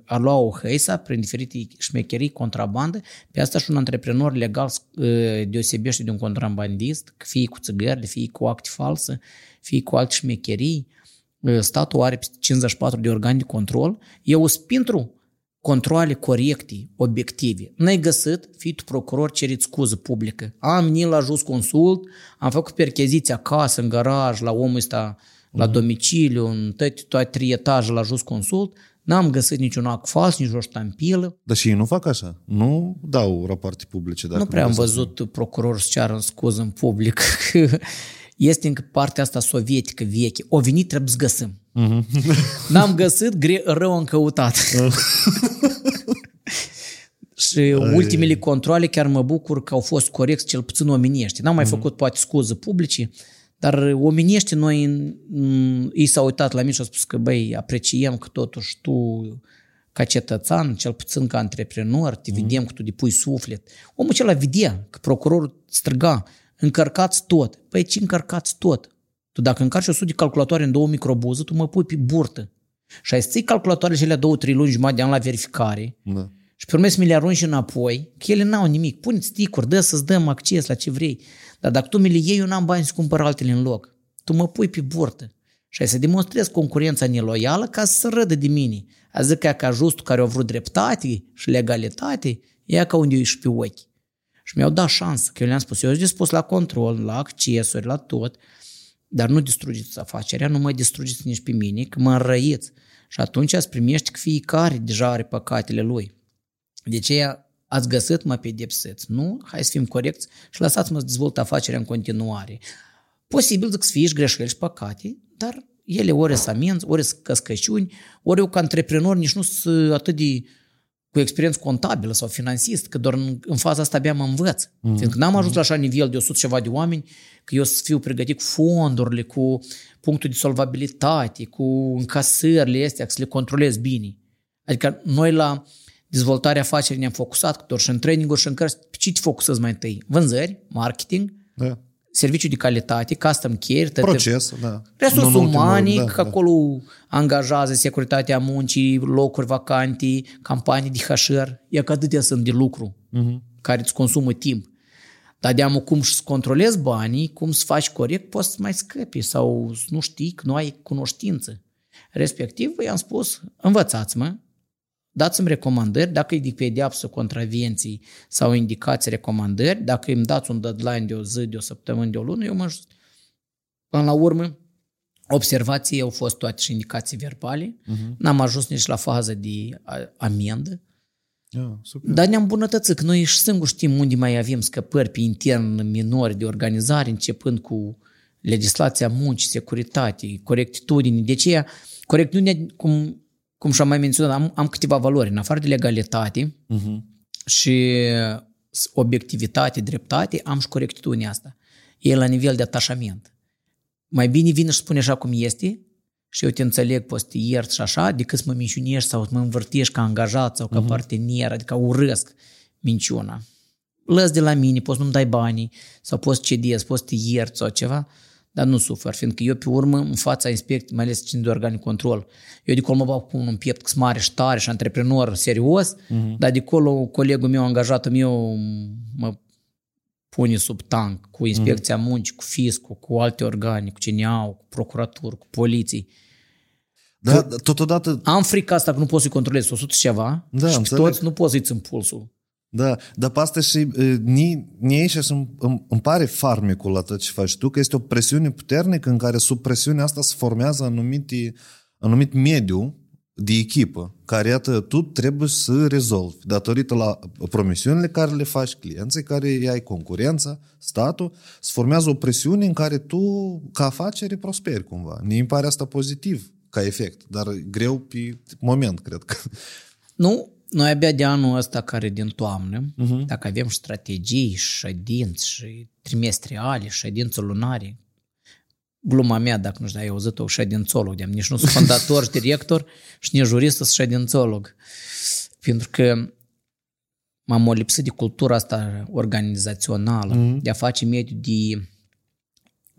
ar lua o hăisa prin diferite șmecherii, contrabandă, pe asta și un antreprenor legal deosebește de un contrabandist, fie cu țigările, fie cu acte false, fie cu alte șmecherii. Statul are cincizeci și patru de organe de control, eu sunt pentru controle corecte, obiective. N-ai găsit, fii tu procuror, ceri scuză publică. Am venit la Just Consult, am făcut percheziții acasă, în garaj, la omul ăsta, la mm. domiciliu, în toate, toate trei etaje la Just Consult, n-am găsit niciun act fals, nici o ștampilă. Dar și ei nu fac așa, nu dau rapoarte publice. Dacă nu prea am văzut procuror să ceară scuză în public. Este încă partea asta sovietică veche. O venit, trebuie să găsim. Uh-huh. N-am găsit, gre- rău am căutat. Uh. Și Ai. ultimele controale chiar mă bucur că au fost corecți, cel puțin omeniești. N-am mai uh-huh. făcut poate scuze publice, dar omeniești noi, m- ei s-au uitat la mine și au spus că băi, apreciem că totuși tu ca cetățean, cel puțin ca antreprenor, te uh-huh. vedem că tu depui suflet. Omul acela vedea că procurorul străga încărcați tot. Păi ce încărcați tot? Tu dacă încarci o sută de calculatoare în două microbuze, tu mă pui pe burtă. Și ai să ții calculatoarele cele două, trei luni jumătate de an la verificare da. și pe urmă să mi le arunci înapoi, că ele n-au nimic. Pune-ți sticuri, dă să-ți dăm acces la ce vrei. Dar dacă tu mi le iei, eu n-am bani să cumpăr altele în loc. Tu mă pui pe burtă. Și ai să demonstrezi concurența neloială ca să se râdă de mine. A zic că ca Justul care au vrut dreptate și legalitate, ea ca unde ești pe ochi. Și mi-au dat șansă, că eu le-am spus, eu sunt dispus la control, la accesuri, la tot, dar nu distrugeți afacerea, nu mă distrugeți nici pe mine, că mă înrăiți. Și atunci ați primești că fiecare deja are păcatele lui. De ce ați găsit, mă pedepsiți. Nu? Hai să fim corecți și lăsați-mă să dezvolt afacerea în continuare. Posibil să fie și greșeli și păcate, dar ele ori să amenzi, ori să căscăciuni, ori eu ca antreprenor nici nu sunt atât de cu experiență contabilă sau finanțist, că doar în, în faza asta abia mă învăț. Mm. Fiindcă n-am ajuns mm. la așa nivel de o sută ceva de oameni, că eu să fiu pregătit cu fondurile, cu punctul de solvabilitate, cu încasările astea, că să le controlez bine. Adică noi la dezvoltarea afacerii ne-am focusat, că doar și în training-uri și în cărți, pe ce te focusezi mai întâi? Vânzări, marketing, da. serviciu de calitate, custom care, proces, da. resurse umane, da, că acolo da. angajează securitatea muncii, locuri vacante, campanii de H R, e că atâtea sunt de lucru uh-huh. care îți consumă timp. Dar de-amul cum să controlezi banii, cum să faci corect, poți să mai scăpi sau nu știi, că nu ai cunoștință. Respectiv, i-am spus, învățați-mă, dați-mi recomandări, dacă e de pedeapsă, contravenții sau indicații, recomandări, dacă îmi dați un deadline de o zi, de o săptămână, de o lună, eu mă ajut. Până la urmă, observații au fost toate și indicații verbale, uh-huh. n-am ajuns nici la fază de amendă, ah, dar ne-am bunătățit, că noi și singuri știm unde mai avem scăpări pe intern minori de organizare, începând cu legislația muncii, securitate, corectitudine, de aceea corectitudinea, cum cum și-am mai menționat, am, am câteva valori, în afară de legalitate uh-huh. și obiectivitate, dreptate, am și corectitudinea asta. E la nivel de atașament. Mai bine vine și spune așa cum este și eu te înțeleg, poți să te iert și așa, decât să mă minciunești sau să mă învârtești ca angajat sau ca uh-huh. partener, adică urăsc minciuna. Lăs de la mine, poți nu-mi dai banii sau poți cedezi, poți să te iert sau ceva, dar nu sufăr, fiindcă eu pe urmă în fața inspecției, mai ales cine de organ de control, eu de acolo mă bag cu un piept că mare și tare și antreprenor serios, uh-huh. dar de acolo colegul meu, angajatul meu, mă pune sub tank cu inspecția uh-huh. muncii, cu fiscul, cu alte organe, cu cine au, cu procuratură, cu poliții. Da, tot, totodată... Am frica asta că nu poți să-i controlezi o sută ceva da, și toți nu poți să-i țin pulsul. Da, dar pe asta și nici așa îmi, îmi, îmi pare farmecul la tot ce faci tu, că este o presiune puternică în care sub presiunea asta se formează anumite, anumit mediu de echipă, care iată, tu trebuie să rezolvi datorită la promisiunile care le faci clienții, care ai concurența, statul, se formează o presiune în care tu ca afacere prosperi cumva. Mi pare asta pozitiv ca efect, dar greu pe moment, cred că. Nu, noi abia de anul ăsta care din toamnă, uh-huh. dacă avem strategii, ședinți, și trimestriale, ședințe lunare, gluma mea, dacă nu știu, ai auzit-o, ședințolog, de-am. Nici nu sunt fondator și director și nici jurist, sunt ședințolog. Pentru că m-am lipsit de cultura asta organizațională, mm-hmm. de a face mediu de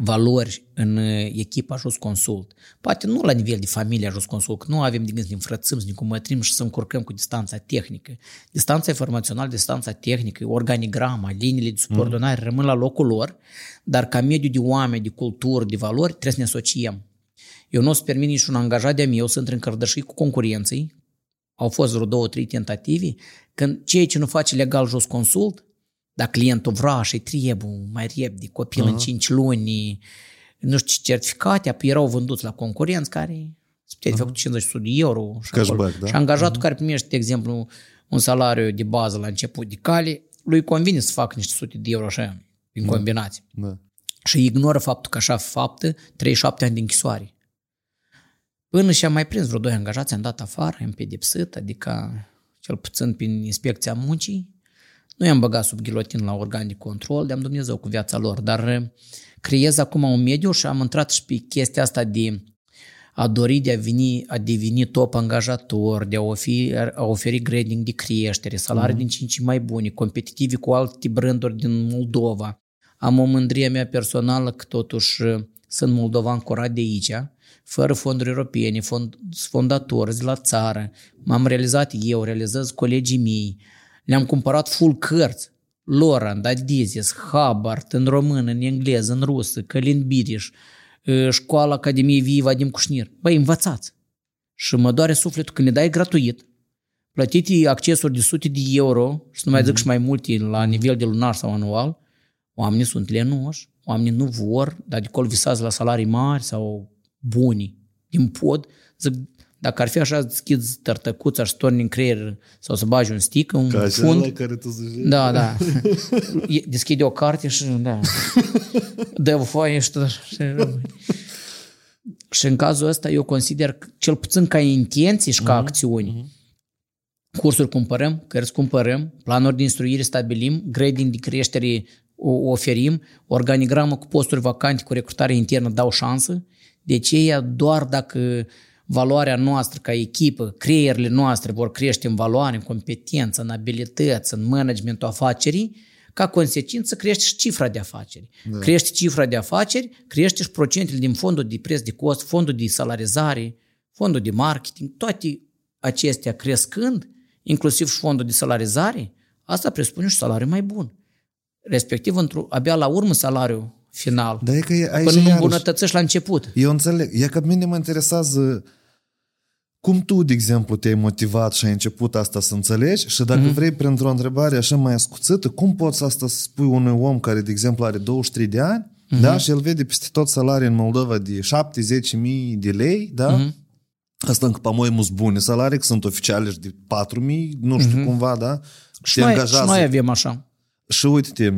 valori în echipa Just Consult. Poate nu la nivel de familie Just Consult, că nu avem de gând să ne înfrățăm, să ne cumătrim și să încurcăm cu distanța tehnică. Distanța informațională, distanța tehnică, organigrama, liniile de subordonare mm-hmm. rămân la locul lor, dar ca mediu de oameni, de cultură, de valori, trebuie să ne asociem. Eu nu o să permit nici un angajat de-a meu să intre în cărdășii cu concurenții. Au fost vreo două, trei tentative, când ceea ce nu face legal Just Consult, dacă clientul vrea și trebuie mai repede, copil uh-huh. în cinci luni, nu știu ce certificate, apoi erau vânduți la concurenți care se putea de făcut cincizeci de euro și, cashback, da? Și angajatul uh-huh. care primește, de exemplu, un salariu de bază la început de cale, lui convine să facă niște sute de euro așa, prin combinație. Da. Da. Și ignoră faptul că așa faptă treizeci și șapte ani de închisoare. Până și-am mai prins vreo doi angajați, am dat afară, am pedepsit, adică cel puțin prin inspecția muncii. Nu i-am băgat sub ghilotin la organ de control, de-am Dumnezeu cu viața lor, dar creez acum un mediu și am intrat și pe chestia asta de a dori de a, veni, a deveni top angajator, de a oferi, a oferi grading de creștere, salarii mm-hmm. din ce în ce mai bune, competitivi cu alte branduri din Moldova. Am o mândrie mea personală că totuși sunt moldovan curat de aici, fără fonduri europene, fond, fondatori de la țară, m-am realizat eu, realizez colegii mei, le-am cumpărat full cărți, Laurent, Adizis, Hubbard, în română, în engleză, în rusă, Călin Biriș, Școala Academiei Viva din Kushnir. Băi, învățați! Și mă doare sufletul când le dai gratuit, plătiți accesuri de sute de euro, și nu mai zic și mai multe la nivel de lunar sau anual, oamenii sunt lenuși, oamenii nu vor, dar de acolo visează la salarii mari sau buni din pod, zic, dacă ar fi așa, deschizi tărtăcuța și torni în creier sau să bagi un stick în ca fund. Care tu zici. Da, da. Deschide o carte și da. Dă o foaie și și în cazul ăsta eu consider cel puțin ca intenții și ca uh-huh. acțiuni. Uh-huh. Cursuri cumpărăm, cărți cumpărăm, planuri de instruire stabilim, grading de creștere o oferim, organigramă cu posturi vacante, cu recrutare internă dau șansă. Deci ea doar dacă valoarea noastră ca echipă, creierile noastre vor crește în valoare, în competență, în abilități, în managementul afacerii, ca consecință crește și cifra de afaceri. Da. Crește cifra de afaceri, crește și procentele din fondul de preț de cost, fondul de salarizare, fondul de marketing, toate acestea crescând, inclusiv și fondul de salarizare, asta presupune și salariu mai bun. Respectiv, abia la urmă salariul final, da, e că e, până nu îmbunătățești la început. Eu înțeleg, e că pe mine mă interesează cum tu, de exemplu, te-ai motivat și ai început asta să înțelegi și dacă mm-hmm. vrei, printr-o întrebare așa mai ascuțită, cum poți asta să spui unui om care, de exemplu, are douăzeci și trei de ani mm-hmm. da, și el vede peste tot salarii în Moldova de șapte-zece mii de lei, da? Mm-hmm. Asta încă pe moi mulți bune salarii, că sunt oficiale și de patru mii, nu știu mm-hmm. cumva, da? Și, și, noi, și noi avem așa. Și uite-te,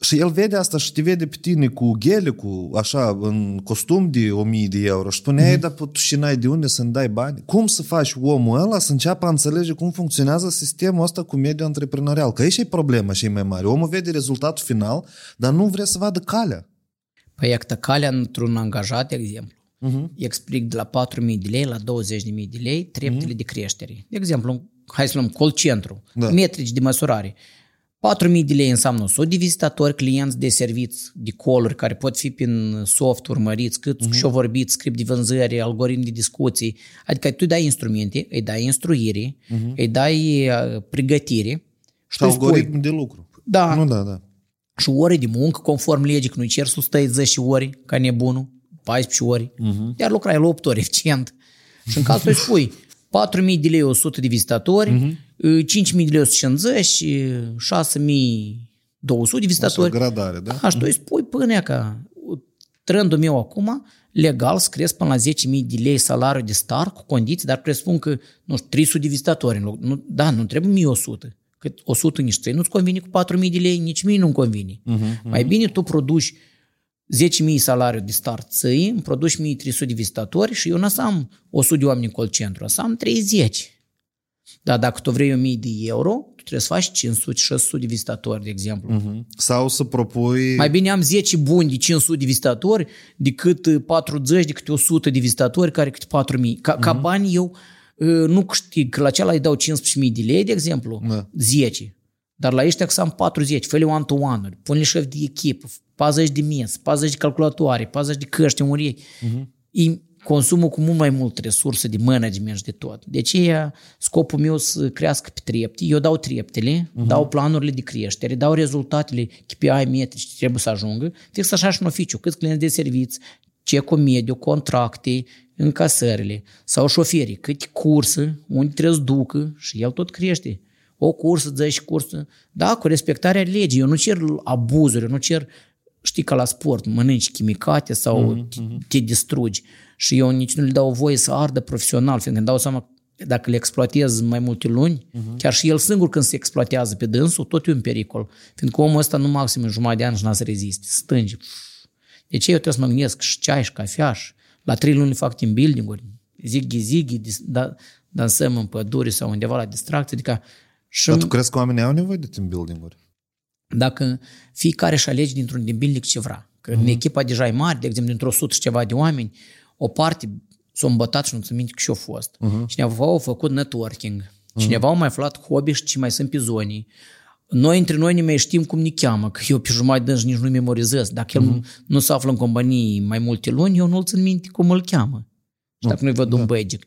și el vede asta și te vede pe tine cu Gelicul, așa, în costum de o mie de euro și spune, mm-hmm. dar tu și n-ai de unde să-mi dai bani? Cum să faci omul ăla să înceapă a înțelege cum funcționează sistemul ăsta cu mediul antreprenorial? Că aici e problema și e mai mare. Omul vede rezultatul final, dar nu vrea să vadă calea. Păi iată calea într-un angajat, de exemplu. Mm-hmm. Explic de la patru mii de lei la douăzeci de mii de lei treptele mm-hmm. de creștere. De exemplu, hai să luăm call centru, da. Metrici de măsurare. patru mii de lei înseamnă o sută de vizitatori, clienți de serviți, de call-uri care pot fi prin soft urmăriți, cât uh-huh. și-o vorbit, script de vânzări, algoritm de discuții. Adică tu îi dai instrumente, îi dai instruire, uh-huh. îi dai pregătire. Și algoritm spui, de lucru. Da. Nu, da, da. Și ore de muncă, conform legii, că nu-i cer o sută treizeci ore, ca nebunul, paisprezece ore, uh-huh. iar lucrai la opt ore, eficient. Și în cazul îi spui, patru mii de lei o sută de vizitatori, uh-huh. cinci mii de lei o sută cincizeci, șase mii două sute de vizitatori. O gradare, da? Așa, tu îi spui până că trendul meu acum, legal, scris până la zece mii de lei salariu de start cu condiții, dar presupun că, nu știu, trei sute de vizitatori. Nu, da, nu trebuie o mie o sută. Că o sută nici ție nu-ți convine cu patru mii de lei, nici mie nu-mi convine. Uh-huh, uh-huh. Mai bine tu produci zece mii salariu de start ție, îmi produci o mie trei sute de vizitatori și eu n-am o sută de oameni în call centru, am treizeci. Dar dacă tu vrei o mie de euro, tu trebuie să faci cinci sute șase sute de vizitatori, de exemplu. Uh-huh. Sau să propui... Mai bine am zece buni de cinci sute de vizitatori decât patruzeci decât o sută de vizitatori care câte patru mii. Ca, uh-huh. ca bani eu nu câștig, că la cealaltă îi dau cincisprezece mii de lei, de exemplu, da. zece. Dar la ăștia că am patruzeci, fă-le one-to-one-uri, pune-le șef de echipă, patruzeci de mese, patruzeci de calculatoare, patruzeci de căști, urechi. Uh-huh. Consumul cu mult mai mult resurse de management și de tot. De aceea scopul meu să crească pe trepte. Eu dau treptele, uh-huh. dau planurile de creștere, dau rezultatele, K P I metrici, trebuie să ajungă. Fix așa și în oficiu, câți clienți de servici, ce comediu, contracte, încasările. Sau șoferii, câte curse, unde trebuie să ducă și el tot crește. O cursă, zece cursă, da, cu respectarea legii. Eu nu cer abuzuri, eu nu cer, știi, ca la sport, mănânci chimicate sau mm-hmm. te, te distrugi. Și eu nici nu le dau voie să ardă profesional, fiindcă îmi dau seama dacă le exploatez mai multe luni, mm-hmm. chiar și el singur când se exploatează pe dânsul, tot e un pericol. Fiindcă omul ăsta nu maxim în jumătate de ani și n-a să reziste, stânge. Deci eu trebuie să mă gândesc și ceai și cafea și la trei luni fac team building-uri, zighi-zighi, da, dansăm în pădure sau undeva la distracție, adică și... Dar tu crezi că oamenii au nevoie de team building-uri? Dacă fiecare își alege dintr-un team building ce vrea. Că mm-hmm. în echipa deja e mare, de exemplu, dintr-o sută și ceva de oameni, o parte s-au îmbătat și nu ți minte că și-au fost. Mm-hmm. Cineva au făcut networking, mm-hmm. cineva au mai aflat hobby și ce mai sunt pe zonii. Noi între noi ne mai știm cum ne cheamă, că eu pe jumătate de nici nu memorizez. Dacă el mm-hmm. nu se află în companie mai multe luni, eu nu-l țin minte cum îl cheamă. Și dacă mm-hmm. nu-i văd da. un băgic.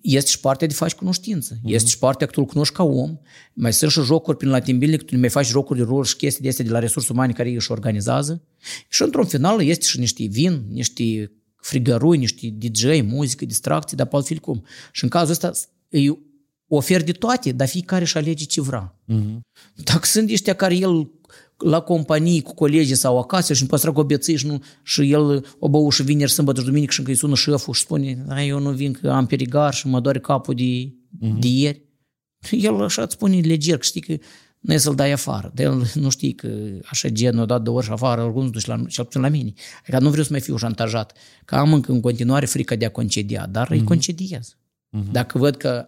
Este și partea de faci cunoștință. Uh-huh. Este și partea că tu îl cunoști ca om. Mai sunt și jocuri prin la team building, tu mai faci jocuri de rol și chestii de astea de la resurse umane care ei își organizează. Și într-un final este și niște vin, niște frigărui, niște D J, muzică, distracții, dar poate fi cum. Și în cazul ăsta îi oferi de toate, dar fiecare își alege ce vrea. Uh-huh. Dacă sunt ăștia care el la companii cu colegii sau acasă și îmi păstra cu obeții și, nu, și el o băușă vineri, sâmbătă și duminică și încă îi sună șeful și spune eu nu vin că am perigar și mă doare capul de, uh-huh. de ieri. El așa îți spune leger că știi că nu e să-l dai afară. De el nu știi că așa gen o dat de ori și afară, oricum duci la, și-l puțin la mine. Adică nu vreau să mai fiu șantajat. Că am încă în continuare frica de a concedia, dar uh-huh. îi concediez. Uh-huh. Dacă văd că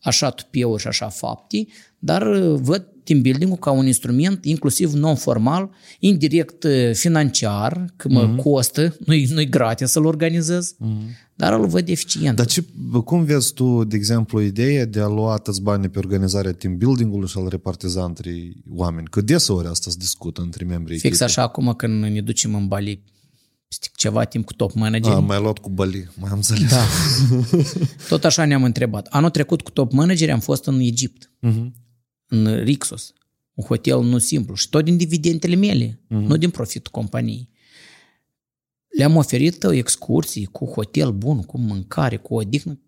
așa tupeuri și așa fapte, dar văd team building-ul ca un instrument inclusiv non-formal, indirect financiar, că mă uh-huh. costă, nu-i, nu-i gratis să-l organizez, uh-huh. dar îl văd eficient. Dar ce, cum vezi tu, de exemplu, ideea de a lua atâți bani pe organizarea team building-ului și a-l repartiza între oameni? Că deseori asta se discută între membrii echipei. Fix așa acum când ne ducem în Bali ceva timp cu top manageri. Am mai luat cu Bali, mai am înțeles. Da. Tot așa ne-am întrebat. Anul trecut cu top manageri am fost în Egipt. Uh-huh. În Rixos, un hotel nu simplu și tot din dividendele mele, uh-huh. nu din profitul companiei. Le-am oferit excursii cu hotel bun, cu mâncare, cu odihnă.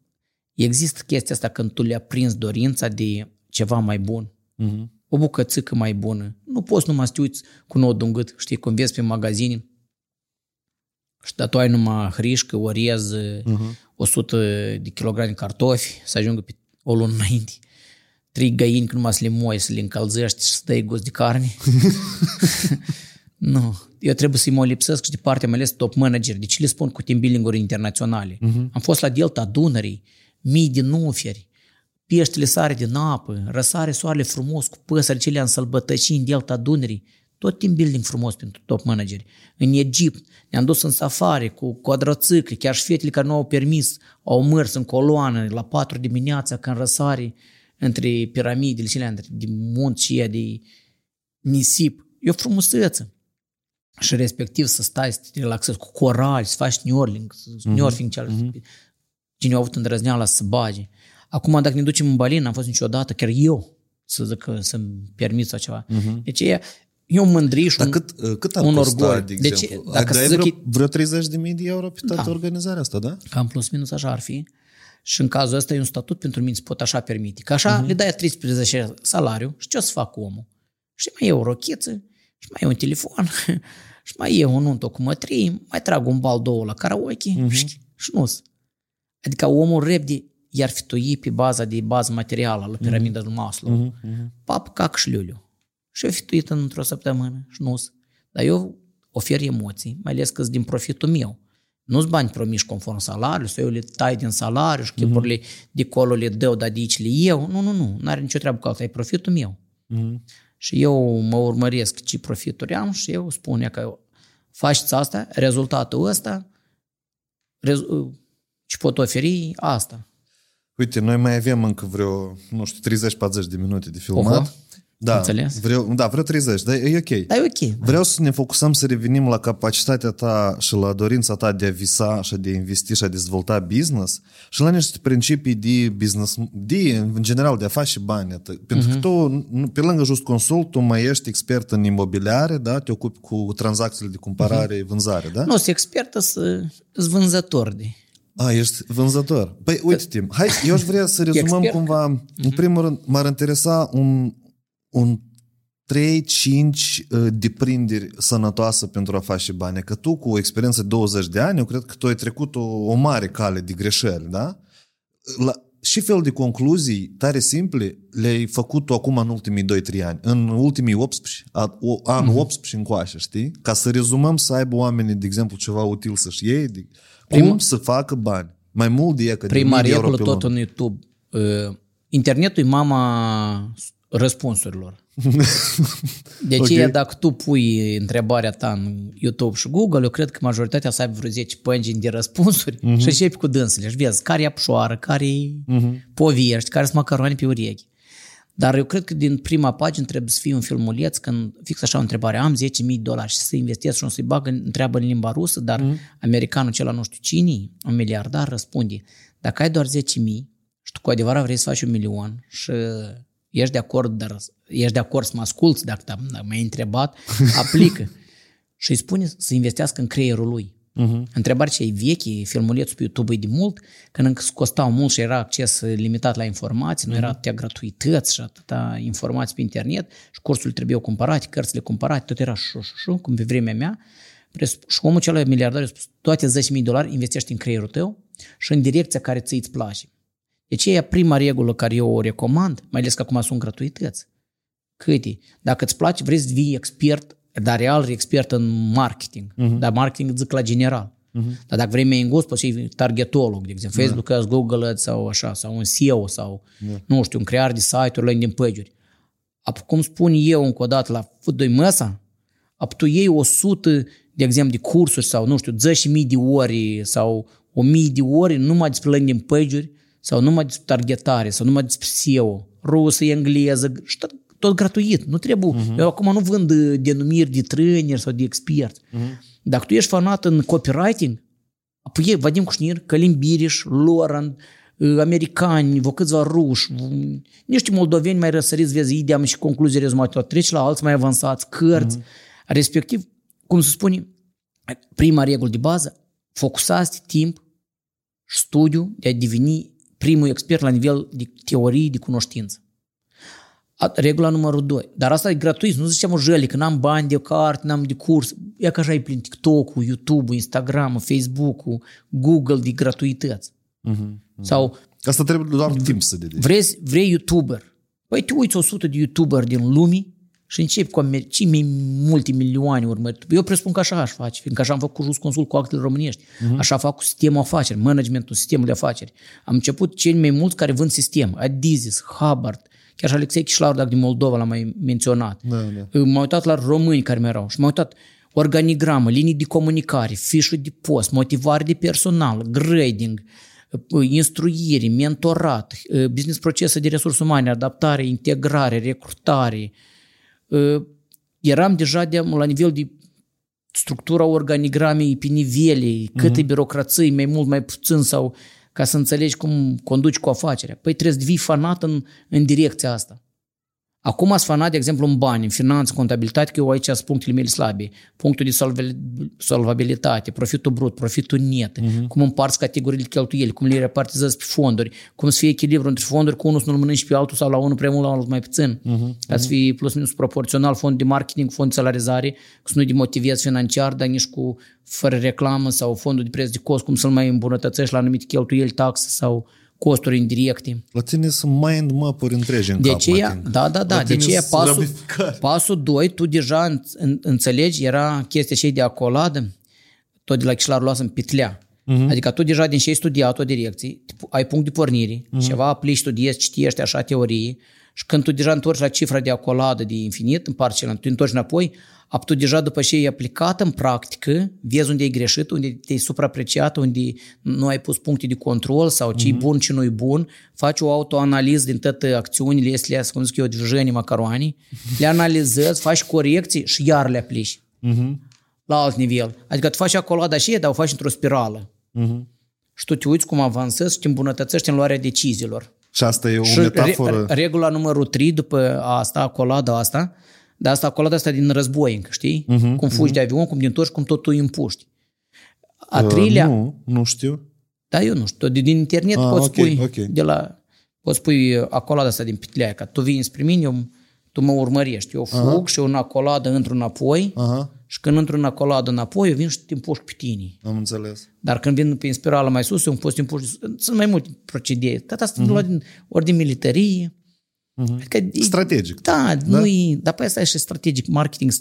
Există chestia asta când tu le-a prins dorința de ceva mai bun, uh-huh. o bucățică mai bună. Nu poți numai să te uiți cu nodul în gât, știi, cum vezi pe magazine și da, tu ai numai hrișcă, orez, uh-huh. o sută de kilograme cartofi să ajungă pe o lună înainte. Trei găini, că numai să le moi, să le încălzești și să dai gust de carne. Nu. Eu trebuie să-i mă lipsesc și de partea, mai ales top manager. De ce le spun cu team building-uri internaționale? Uh-huh. Am fost la Delta Dunării, mii de nuferi, peștele sare din apă, răsare soarele frumos cu păsări cele în sălbătăcii în Delta Dunării. Tot team building frumos pentru top manageri. În Egipt ne-am dus în safari cu quadrocicle, chiar și fetele care nu au permis, au mers în coloană la patru dimineața când răsare între piramidele cele, între munți și de nisip. E o frumusețe. Și respectiv să stai, să te relaxezi cu corali, să faci snorling, snorfing, mm-hmm. cine au avut îndrăzneala să se bage. Acum, dacă ne ducem în Bali, n-am fost niciodată, chiar eu, să zic că să-mi permit sau ceva. Mm-hmm. Deci e un mândriș, un, cât, cât un orgol. De deci, dacă ai vreo, vreo treizeci de mii de euro pe toată da. organizarea asta, da? Cam plus minus așa ar fi. Și în cazul ăsta e un statut pentru mine, îți pot așa permite. Că așa uh-huh. le dai treisprezece salariu și ce o să fac cu omul? Și mai e o rochiță, și mai e un telefon, și mai e o nuntă cu mătrii, mai trag un bal, două la karaoke uh-huh. și, și nu-s. Adică omul repede i-ar fi tui pe baza de bază materială la piramida uh-huh. lui Maslow. Uh-huh. Pap, cac și liuliu. Și-o fi tuit într-o săptămână și nu-s. Dar eu ofer emoții, mai ales că din profitul meu. Nu-ți bani promiși conform salariului, să eu le tai din salariu și chipurile uh-huh. de colo le dau, dar de aici le iau. Nu, nu, nu, n-are nicio treabă cu alta, e profitul meu. Uh-huh. Și eu mă urmăresc ce profituri am și eu spun că faceți asta, rezultatul ăsta, rezu- ce pot oferi, asta. Uite, noi mai avem încă vreo, nu știu, treizeci-patruzeci de minute de filmat. Oho. Da, înțeles? Vreau, da, vreo treizeci, dar e ok. Da, e ok. Vreau să ne focusăm, să revenim la capacitatea ta și la dorința ta de a visa și de a investi și a dezvolta business și la niște principii de business, de, în general, de a face bani. Pentru uh-huh. că tu, pe lângă Just Consult, tu mai ești expert în imobiliare, da? Te ocupi cu tranzacțiile de cumpărare, uh-huh. vânzare, da? Nu, sunt expert, sunt vânzător de... A, ești vânzător. Păi, uite-te, hai, eu aș vrea să rezumăm cumva. În primul rând, m-ar interesa un... un trei-cinci uh, deprinderi sănătoasă pentru a face bani. Că tu, cu o experiență de douăzeci de ani, eu cred că tu ai trecut o, o mare cale de greșeli, da? La, și fel de concluzii tare simple le-ai făcut tu acum în ultimii doi-trei ani. În ultimii optsprezece, a, o, an mm-hmm. optsprezece încoace, știi? Ca să rezumăm, să aibă oamenii, de exemplu, ceva util să-și iei. De, Prim... Cum să facă bani? Mai mult de ea, că prima de mii de euro pe lună. Tot în YouTube. Uh, internetul e mama... răspunsurilor. Deci okay. dacă tu pui întrebarea ta în YouTube și Google, eu cred că majoritatea să aibă vreo zece pagini de răspunsuri uh-huh. și începi cu dânsele și vezi care e apșoară, care e uh-huh. povești, care sunt macaroni pe urechi. Dar eu cred că din prima pagină trebuie să fie un filmuleț când fix așa o întrebare, am zece mii de dolari și să investesc și nu să-i bag, întreabă în limba rusă, dar uh-huh. americanul cel nu știu cine, un miliardar, răspunde, dacă ai doar zece mii și tu cu adevărat vrei să faci un milion și ești de acord, dar ești de acord să mă asculți, dacă m-ai întrebat, aplică. Și îi spune să investească în creierul lui. Uh-huh. Întrebarea ce e vechi, filmulețul pe YouTube e de mult, când încă costau mult și era acces limitat la informații, uh-huh. nu era atâtea gratuități și atâta informații pe internet și cursurile trebuiau cumpărate, cărțile cumpărate, tot era șu, șu, șu, cum pe vremea mea. Și omul celui miliardar a spus, toate zece mii de dolari investești în creierul tău și în direcția care ți îți place. Deci e prima regulă care eu o recomand, mai ales că acum sunt gratuități. Câte? Dacă îți place, vrei să vii expert, dar real expert în marketing. Uh-huh. Dar marketing zic la general. Uh-huh. Dar dacă vrei mai îngust, poți să fii targetolog, de exemplu, Facebook, da. Google sau așa, sau un S E O, sau da. Nu știu, un crear de site-uri, landing page-uri. Cum spun eu încă o dată la fut doi măsa, tu iei o sută, de exemplu, de cursuri sau, nu știu, zece mii de ori sau o mie de ori numai despre landing page-uri, sau numai despre targetare, sau numai despre S E O, rusă, engleză, tot gratuit, nu trebuie. Uh-huh. Eu acum nu vând denumiri de trainer sau de expert. Uh-huh. Dacă tu ești fanat în copywriting, apoi Vadim Kushnir, Călim Biriș, Laurent, americani, vă câțiva ruși, niște moldoveni mai răsăriți, vezi ideam și concluzii rezumate, treci la alți mai avansați, cărți, uh-huh. respectiv, cum se spune, prima regulă de bază, focusați timp și studiu de a deveni primul expert la nivel de teorie, de cunoștință. A, regula numărul doi. Dar asta e gratuit, nu ziceam o jălie, că n-am bani de carte, n-am de curs. E că așa e prin TikTok-ul, YouTube-ul, Instagram-ul, Facebook-ul, Google de gratuități. Uh-huh, uh-huh. Sau, asta trebuie doar v- timp să dedici. Vrei, vrei YouTuber. Păi te uiți o sută de YouTuber din lume și începi cu cei multe milioane urmări. Eu presupun că așa aș face, fiindcă așa am făcut cu Just Consult, cu actele românești. Uh-huh. Așa fac cu sistemul afaceri, managementul sistemului de afaceri. Am început cei mai mulți care vând sistem. Adizis, Hubbard, chiar și Alexei Chișlaur, dacă din Moldova l-am mai menționat. Da, da. M-am uitat la români care mai erau și m-am uitat organigramă, linii de comunicare, fișe de post, motivare de personal, grading, instruire, mentorat, business procese de resurse umane, adaptare, integrare, recrutare. Eram deja de, la nivel de structura organigramei pe nivele, câte uh-huh. birocrații, mai mult, mai puțin, sau ca să înțelegi cum conduci cu afacerea. Păi trebuie să vii fanat în, în direcția asta. Acum ați fanat, de exemplu, în bani, în finanță, contabilitate, că eu aici sunt punctele mele slabe. Punctul de solvabilitate, profitul brut, profitul net, uh-huh. cum împarți categoriile de cheltuieli, cum le repartizezi pe fonduri, cum să fie echilibru între fonduri, cu unul să nu-l mănânci pe altul sau la unul prea mult, la unul mai puțin. Uh-huh. Ca să fie plus minus proporțional fond de marketing, fond de salarizare, că să nu demotivezi financiar, dar nici cu fără reclamă sau fondul de preț de cost, cum să-l mai îmbunătățești la anumite cheltuieli, taxe sau costuri indirecte. La tine sunt mind map-uri întregi în cap. Da, da, da. De ce pasul, pasul doi, tu deja în, în, înțelegi, era chestia și de acoladă, tot de la Chișlar luasem pitlea. Uh-huh. Adică tu deja din ce ai studiat o direcție, ai punct de pornire, uh-huh. ceva aplici, studiezi, citești așa teorie și când tu deja întorci la cifra de acoladă de infinit, în partea cealaltă, tu întorci înapoi, ap tu deja după ce e aplicat în practică, vezi unde e greșit, unde te-ai supraapreciat, unde nu ai pus puncte de control sau ce-i uh-huh. bun, ce nu-i bun, faci o autoanaliză din toate acțiunile, astea, cum zic eu, de jănii macaroanii, le analizezi, faci corecții și iar le aplici. Uh-huh. La alt nivel. Adică tu faci acolo adașie, dar o faci într-o spirală. Uh-huh. Și tu te uiți cum avansezi și te îmbunătățești în luarea deciziilor. Și asta e o și metaforă. Re- regula numărul trei după asta, acolada asta, dar asta acolada asta din război încă, știi? Uh-huh, cum fugi uh-huh. de avion, cum te întorci, cum tot tu îi împuști. A treilea... Uh, nu, nu știu. Da, eu nu știu. Din internet ah, poți okay, pui okay. de la... Poți pui acolada asta din pitleaia, că tu vii spre mine, eu, tu mă urmărești. Eu fug uh-huh. și eu în acoladă într-un înapoi... Uh-huh. Și când într-un în acoladă înapoi, eu vin și te împușc pe tine. Am înțeles. Dar când vin pe spirală mai sus, eu îmi pot împușc. Sunt mai multe procedee. Tata asta uh-huh. din, ori din militarie. Uh-huh. Că, strategic. Da, da? Nu e, dar pe asta e și strategic, marketing,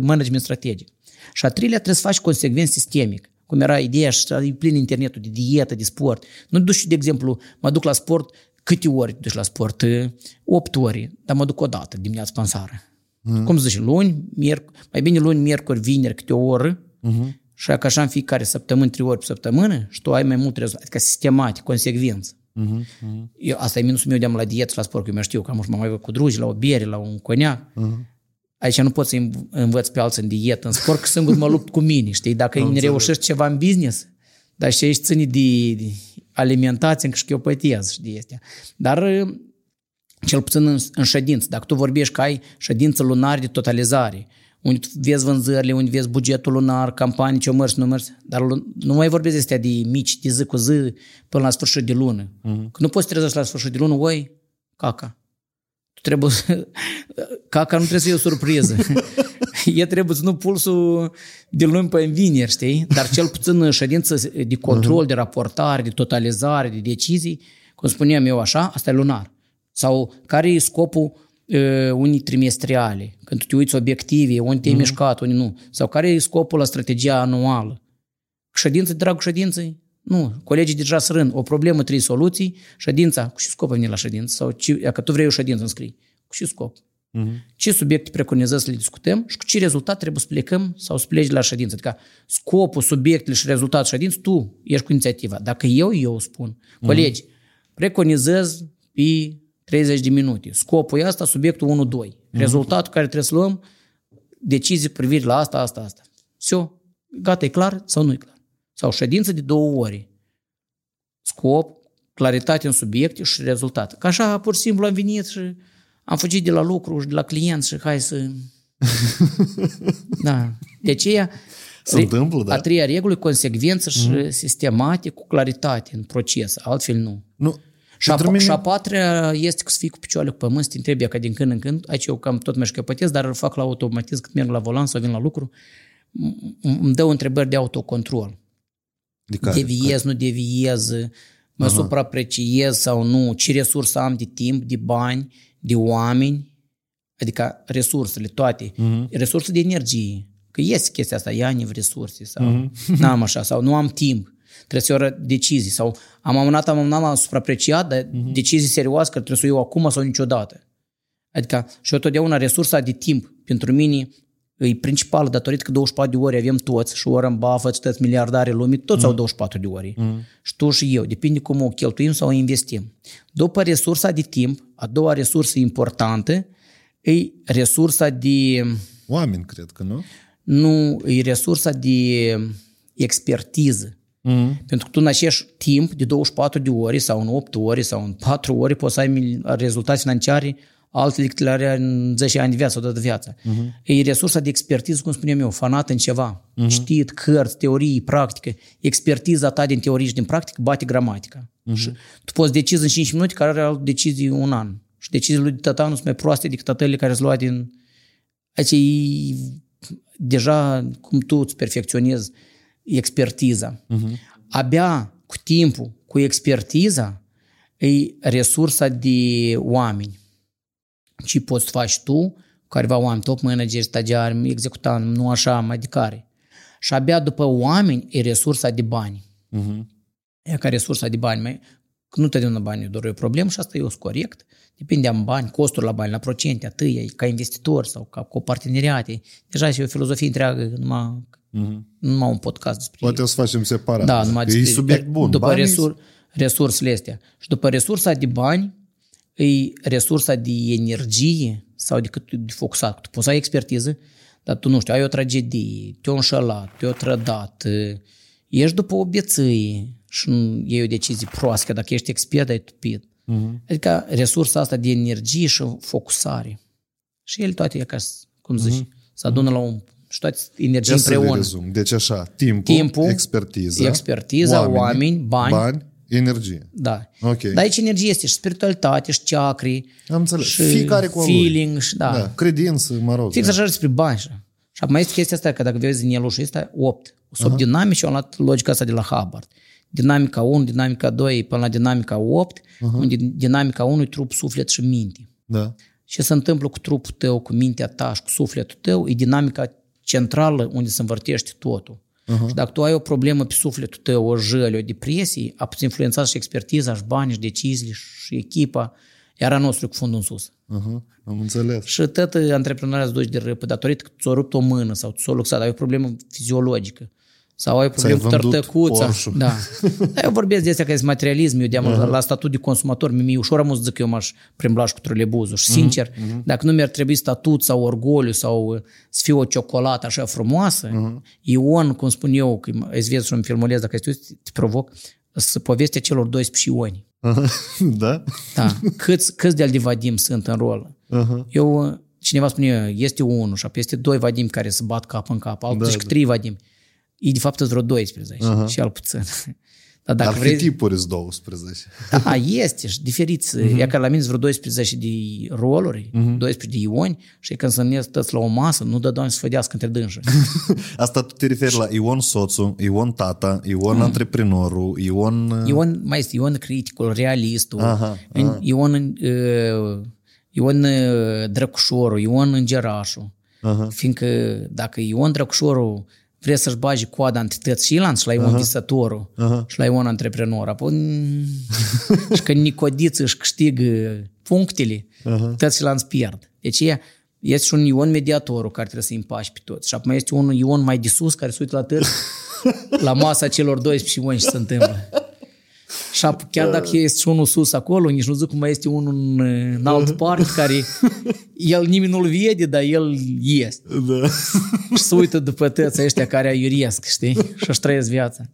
management strategic. Și a treilea trebuie să faci consecvent sistemic. Cum era ideea și e plin internetul de dietă, de sport. Nu duci, de exemplu, mă duc la sport, câte ori duci la sport? opt ori, dar mă duc odată dimineața pe în seară. Mm. Cum zici, luni, mierc- mai bine luni, miercuri, vineri, câte o oră mm-hmm. și că așa în fiecare săptămână, trei ori pe săptămână și tu ai mai mult rezultat, adică sistematic, consecvență. Mm-hmm. Eu, asta e minusul meu de-am la dietă la sport, că eu mă știu că am mai văzut cu drugi, la o bere, la un coniac. Mm-hmm. Aici nu pot să-i învăț pe alții în dietă, în sport, că singur mă lupt cu mine, știi? Dacă îmi reușești ceva în business, dar și aici ține de, de alimentație, încă și eu pătiez și de astea. Dar... cel puțin în, în ședință. Dacă tu vorbești că ai ședință lunară de totalizare, unde tu vezi vânzările, unde vezi bugetul lunar, campanii, ce-o mărți, nu mărți, dar nu mai vorbesc de astea de mici, de zi cu zi, până la sfârșit de lună. Uh-huh. Că nu poți să trezești la sfârșit de lună, oi, caca. Tu trebuie să... Caca nu trebuie să iei o surpriză. E trebuie să nu pulsul de luni pe vineri, știi? Dar cel puțin ședință de control, uh-huh. de raportare, de totalizare, de decizii, cum spuneam eu așa, asta e lunar. Sau care e scopul uh, unii trimestriale, când tu te uiți obiective, unde te-ai mm-hmm. mișcat, unde nu. Sau care e scopul la strategia anuală. Ședință, dragul, ședință? Nu. Colegii deja sărân. O problemă, trei soluții. Ședința, cu ce scop a venit la ședință? Sau dacă tu vrei o ședință, îmi scrii. Cu ce scop? Mm-hmm. Ce subiecte preconizăm să le discutăm și cu ce rezultat trebuie să plecăm sau să pleci la ședință. Adică scopul, subiectele și rezultatul ședinței, tu ești cu inițiativa. Dacă eu, eu spun. Colegi, mm-hmm. preconizez pe treizeci de minute. Scopul e asta, subiectul unu doi. Rezultatul mm-hmm. care trebuie să luăm, decizii privire la asta, asta, asta. Sio, gata, e clar sau nu e clar? Sau ședință de două ori. Scop, claritate în subiecte și rezultat. Că așa, pur și simplu, am venit și am fugit de la lucru și de la client și hai să... da. De aceea, se întâmplă, da? A treia regulă e consecvență și mm-hmm. sistematic cu claritate în proces. Altfel nu. Nu. Și a, și a patrea este că să fii cu picioarele cu pământ, să te întrebi că din când în când, aici eu cam tot mă șchepătesc, dar îl fac la automatism când merg la volan sau vin la lucru, îmi dă întrebări de autocontrol. De care? Deviez, care? Nu deviez, mă Aha. supraapreciez sau nu, ce resursă am de timp, de bani, de oameni, adică resursele toate, uh-huh. resurse de energie, că iese chestia asta, ia ani resurse sau uh-huh. n-am așa, sau nu am timp. Trebuie să iau decizii sau am amânat, am amânat, am supraapreciat, dar uh-huh. decizii serioase că trebuie să iau acum sau niciodată. Adică și eu totdeauna resursa de timp pentru mine e principală datorită că douăzeci și patru de ore avem toți și Warren Buffett, toți miliardarii lumii, toți uh-huh. au douăzeci și patru de ore. Uh-huh. Și tu și eu, depinde cum o cheltuim sau o investim. După resursa de timp, a doua resursă importantă e resursa de... Oameni, cred că nu? Nu, e resursa de expertiză. Mm-hmm. Pentru că tu în acest timp de douăzeci și patru de ore sau în opt ore sau în patru ore poți să ai rezultate financiare altfel decât le are în zece ani de viață sau toată viața. Mm-hmm. E resursa de expertiză, cum spuneam eu, fanat în ceva. Mm-hmm. Știți, cărți, teorii, practică. Expertiza ta din teorie și din practică bate gramatica. Mm-hmm. Și tu poți decizi în cinci minute care are decizii un an. Și deciziile lui de tătanul sunt mai proaste decât tătăile care îți lua din... Aici e... deja cum tu îți perfecționezi expertiza. Uh-huh. Abia cu timpul, cu expertiza, e resursa de oameni. Ce poți să faci tu, careva oameni, top manager, stagiar, executant, nu așa, mai de care. Și abia după oameni e resursa de bani. Uh-huh. E ca resursa de bani mai... Nu te dă bani, doar e o problemă și asta e o corect. Depinde am bani, costul la bani, la procente, atâi, ca investitor sau ca cu parteneriate. Deja e o filozofie întreagă, numai, uh-huh. numai un podcast despre... Poate o să facem separat. Da, numai e despre, subiect bun. După resur, resursele astea. Și după resursa de bani, e resursa de energie sau de cât de focusat. Tu poți să ai expertiză, dar tu, nu știu, ai o tragedie, te-o înșelat, te-o trădat, ești după o beție și nu iei o decizie proastă, dacă ești expert, ai tupit. Uh-huh. Adică resursa asta de energie și focusare. Și ele toate, ca, cum zici, uh-huh. se adună uh-huh. la un... Și toate energie împreună. Deci așa, timpul, timpul expertiza, expertiza oamenii, oameni, bani, bani, energie. Da. Okay. Dar aici energie este și spiritualitate, și chakri, am înțeles. Și fiecare cu feeling, și da. da. Credință, mă rog. Fix da. Așa despre bani. Și acum este chestia asta, că dacă vezi din el ușa asta, opt. Sub uh-huh. dinamici, eu am luat logica asta de la Hubbard. Dinamica unu, dinamica doi, până la dinamica opt, uh-huh. unde dinamica unu e trup, suflet și minte. Da. Ce se întâmplă cu trupul tău, cu mintea ta și cu sufletul tău, e dinamica centrală unde se învârtește totul. Uh-huh. Și dacă tu ai o problemă pe sufletul tău, o jălă, o depresie, a putut influența și expertiza, și banii, și deciziile, și echipa, iar a nostru cu fundul în sus. Uh-huh. Am înțeles. Și tătă antreprenoarea îți duci de râpă, datorită că ți-o rupt o mână sau ți-o luxat, ai o problemă fiziologică. Sau ai o problemă cu tărtăcuța. Da. Dar eu vorbesc de astea că este materialism, eu de-am uh-huh. la statut de consumator, mi-e ușor am să zic că eu m-aș primbla și cu trolebuzul. Și sincer, uh-huh. dacă nu mi-ar trebui statut sau orgoliu sau să fie o ciocolată așa frumoasă, uh-huh. Ion, cum spun eu, că îți vezi și îmi filmulez, dacă este, te provoc, să povestea celor doisprezece Ioni. Uh-huh. Da? Da. Câți, câți de-al de Vadim sunt în rolă? Uh-huh. Eu, cineva spune, este unul și apoi este doi Vadim care se bat cap în cap, altul da, zici da. trei Vadim. E de fapt vreo doisprezece uh-huh. și al puțin. Dar dacă ar vrei... fi tipuri sunt doisprezece. Da, este și diferiți. Uh-huh. E că la mine vreo doisprezece de roluri, uh-huh. doisprezece de ioni și când se întâlnesc toți la o masă, nu dă Doamne să sfădească între dânșă. Asta tu te referi la Ion soțul, Ion tata, Ion uh-huh. antreprenorul, Ion... Ion mai este Ion criticul, realistul, uh-huh. Uh-huh. Ion, uh, Ion uh, drăcușorul, Ion îngerașul. Uh-huh. Fiindcă dacă Ion drăcușorul vrea să-și bage coada între tăți și Ilan și la Ion uh-huh. visătorul uh-huh. și la Ion antreprenor. Apoi, și când Nicodiță își câștigă punctele, uh-huh. tăți și Ilan îți pierd. Deci e, este și un Ion mediatorul care trebuie să-i împași pe toți. Și apoi este un Ion mai de sus care se uită la tăți la masa celor doisprezece Ioni și se întâmplă. Și chiar dacă este unul sus acolo, nici nu zic cum mai este unul în, în alt part care el nimeni nu-l vede, dar el este. Da. Și se uită după tăți ăștia care aiuriesc, știi? Și își trăiesc viața.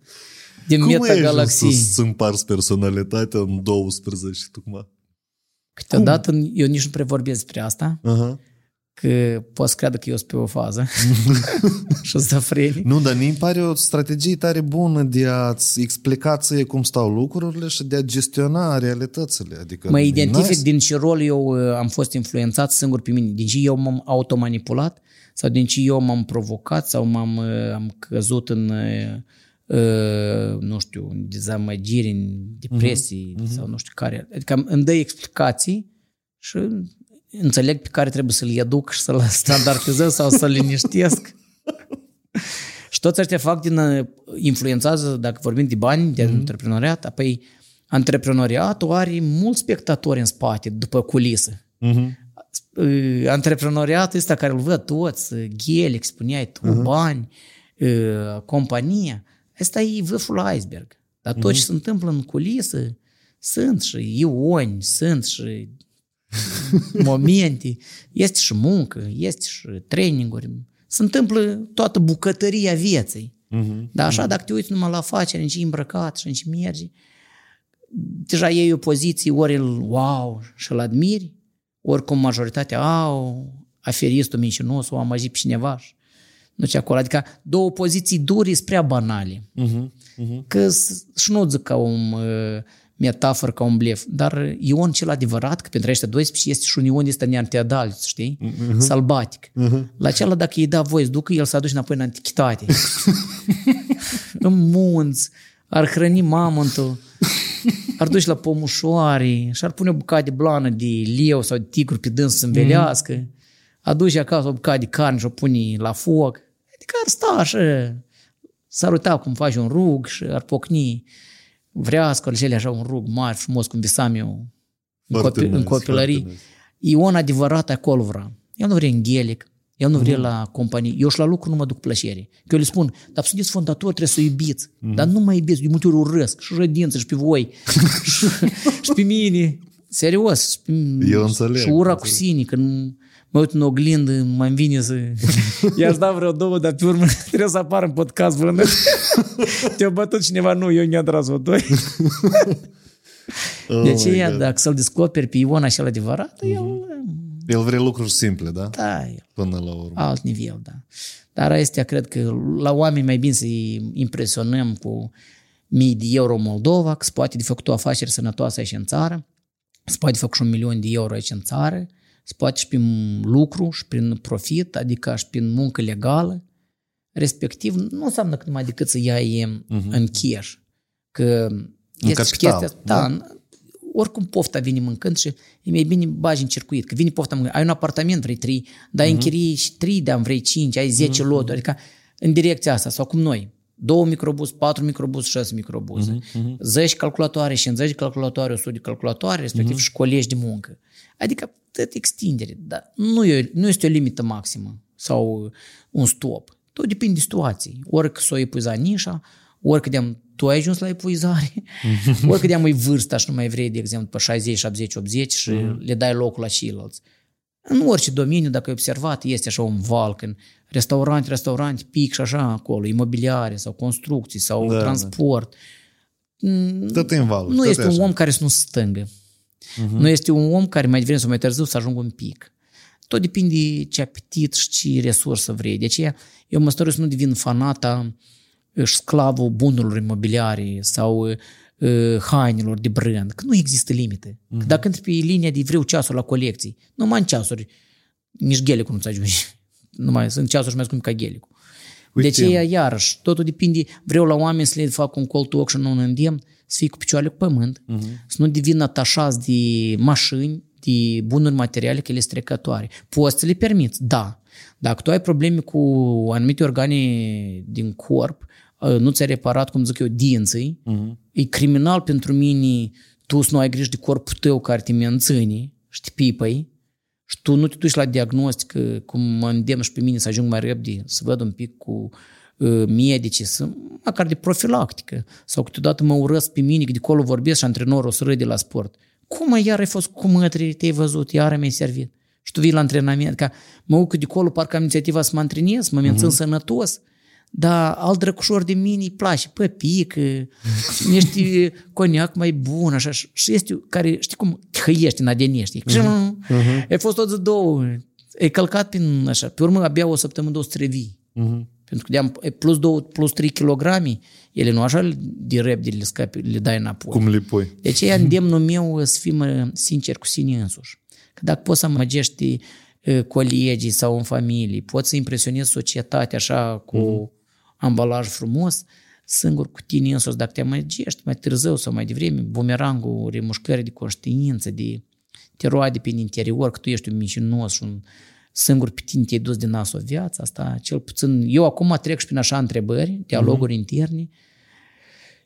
Din cum metagalaxii. Cum ai ajuns să împarți personalitatea în doisprezece tocmai? Câteodată cum? Eu nici nu prevorbesc despre asta. Uh-huh. Că poți să creadă că eu sunt pe o fază și să freni. Nu, dar mi-mi pare o strategie tare bună de a-ți explica ție cum stau lucrurile și de a gestiona realitățile. Adică mă identific nice. Din ce rol eu am fost influențat singur pe mine, din ce eu m-am automanipulat sau din ce eu m-am provocat sau m-am am căzut în nu știu, în dezamăgiri, în depresii uh-huh. sau nu știu care. Adică îmi dă explicații și înțeleg pe care trebuie să-l educ și să-l standardizez sau să-l liniștesc. Și toți ăștia fac din influențează, dacă vorbim de bani, de mm-hmm. antreprenoriat, apoi antreprenoriatul are mulți spectatori în spate, după culisă. Mm-hmm. Antreprenoriatul ăsta care îl văd toți, Gelic, spuneai tu, mm-hmm. bani, compania, ăsta e vârful iceberg. Dar tot mm-hmm. ce se întâmplă în culisă, sunt și ioni, sunt și momente, este și muncă, este și traininguri, se întâmplă toată bucătăria vieții. Uh-huh, dar așa, uh-huh. dacă te uiți numai la afacere, în ce e îmbrăcat și în ce merge, deja iei o poziție, ori îl wow și îl admiri, ori cum majoritatea, au, aferistul mincinos, o amăjit pe cineva și nu ce acolo. Adică două poziții duri sunt prea banale. Uh-huh, uh-huh. Că și nu zic ca un... metaforă ca un blef, dar Ion cel adevărat, că pentru ăștia doisprezece este și un Ion ăsta neanteadal, știi? Uh-huh. Salbatic. Uh-huh. La cealaltă, dacă îi da voie, ducă, el s-a dus înapoi în antichitate. În munți, ar hrăni mamontul, ar duce la pomușoare și ar pune o bucată de blană de leu sau de tigru pe dâns să învelească, uh-huh. aduce acasă o bucată de carne și o pune la foc. Adică ar sta așa... S-ar uita cum faci un rug și ar pocni. Vrea scorjele așa un rug mare, frumos, cum visam eu în, copi- în copilării. Ion adevărat acolo vrea. El nu vrea în Gelic, el nu vrea mm. la companii. Eu și la lucru nu mă duc plăcere. Că eu le spun, dar sunteți fondatori, trebuie să iubiți. Mm. Dar nu mă iubiți, de multe ori urăsc. Și rădință, și pe voi, și, și pe mine. Serios. Eu înțeleg. Și ura cu sine, când... Mă uit în oglindă, mă-mi vine să... I-aș da vreo două, dar pe urmă trebuie să apar în podcast vrând. Te-a bătut cineva, nu, eu ne-a tras o doi. Oh, de aceea, dacă să-l descoperi pe Ion așa la adevărat, uh-huh. el... El vrea lucruri simple, da? Da. El... Până la urmă. Alt nivel, da. Dar astea, cred că la oameni mai bine să-i impresionăm cu mii de euro în Moldova, că se poate de făcut o afacere sănătoasă aici în țară, se poate de făcut și un milion de euro aici în țară, se poate și prin lucru și prin profit, adică și prin muncă legală, respectiv, nu înseamnă că numai decât să iai uh-huh. în cash. Că în chestia, da, da. Oricum pofta vine mâncând și e mai bine bagi în circuit, că vine pofta mâncând. Ai un apartament, vrei trei, dar ai uh-huh. închirii și trei, dar vrei cinci, ai zece uh-huh. loturi, adică în direcția asta, sau cum noi. Două microbuz, patru microbuz, șase microbuz, uh-huh. zece calculatoare, cincizeci de calculatoare, o sută de calculatoare, respectiv uh-huh. și colegi de muncă. Adică tot extindere, dar nu, e, nu este o limită maximă sau un stop. Tot depinde de situații. Orică s-o epuiza nișa, orică de-am tu ai ajuns la epuizare, orică de-am e vârsta și nu mai vrei, de exemplu, pe șaizeci, șaptezeci, optzeci și mm. le dai locul la ceilalți. În orice domeniu, dacă ai observat, este așa un val, când restaurant, restaurant, pic și așa acolo, imobiliare sau construcții sau da, transport. Da. Tot în val. Nu este un om care să nu stângă. Uh-huh. Nu este un om care mai devine sau mai târziu să ajungă un pic. Tot depinde ce apetit și ce resursă vrei. De aceea eu mă stăruiesc să nu devin fanata și sclavul bunurilor imobiliare sau uh, hainelor de brand. Că nu există limite. Uh-huh. Că dacă intri pe linia de vreau ceasul la colecții, numai în ceasuri, nici Ghelicul nu-ți ajunge. Numai sunt ceasuri mai scump ca Ghelicul. Uite. De aceea, iarăși, totul depinde. Vreau la oameni să le fac un call to action, nu un îndemn, să fie cu picioarele pe pământ, uh-huh. să nu devină atașați de mașini, de bunuri materiale, că ele sunt trecătoare. Poți să le permiți, da. Dacă tu ai probleme cu anumite organe din corp, nu ți-ai reparat, cum zic eu, dinții, uh-huh. e criminal pentru mine, tu să nu ai grijă de corpul tău care te menține și te pipăi, și tu nu te duci la diagnostic, cum mă îndemn și pe mine să ajung mai repede, să văd un pic cu uh, medici, să, măcar de profilactică. Sau câteodată mă urăsc pe mine, că de acolo vorbesc și antrenorul o să râde la sport. Cum mă, iar ai fost cu mătri, te-ai văzut, iar mi-ai servit. Și tu vii la antrenament, că mă uit de acolo, parcă am inițiativa să mă antrenez, mă mențin uh-huh. sănătos, dar alt drăgușor de mine îi place, pă, pică, niște coniac mai bun, așa, și este care, știi cum, hăiește în adenește. Uh-huh. Uh-huh. E fost tot de două, e călcat prin așa, pe urmă abia o săptămână două să revii. Uh-huh. Pentru că de-am plus două, plus trei kilograme, ele nu așa de repede le scapi, le dai înapoi. Cum le pui. Deci ea îndemnul meu să fim sinceri cu sine însuși. Că dacă poți să amăgești colegii sau în familie, poți să impresionezi societatea așa cu... Uh-huh. ambalaj frumos, singur cu tine însuți, dacă te amăgești mai târziu sau mai devreme, bumerangul, remușcări de conștiință, de te roade prin interior, că tu ești un mincinos și un singur pe tine te-ai dus din nas o viață, asta cel puțin, eu acum trec și prin așa întrebări, dialoguri uh-huh. interne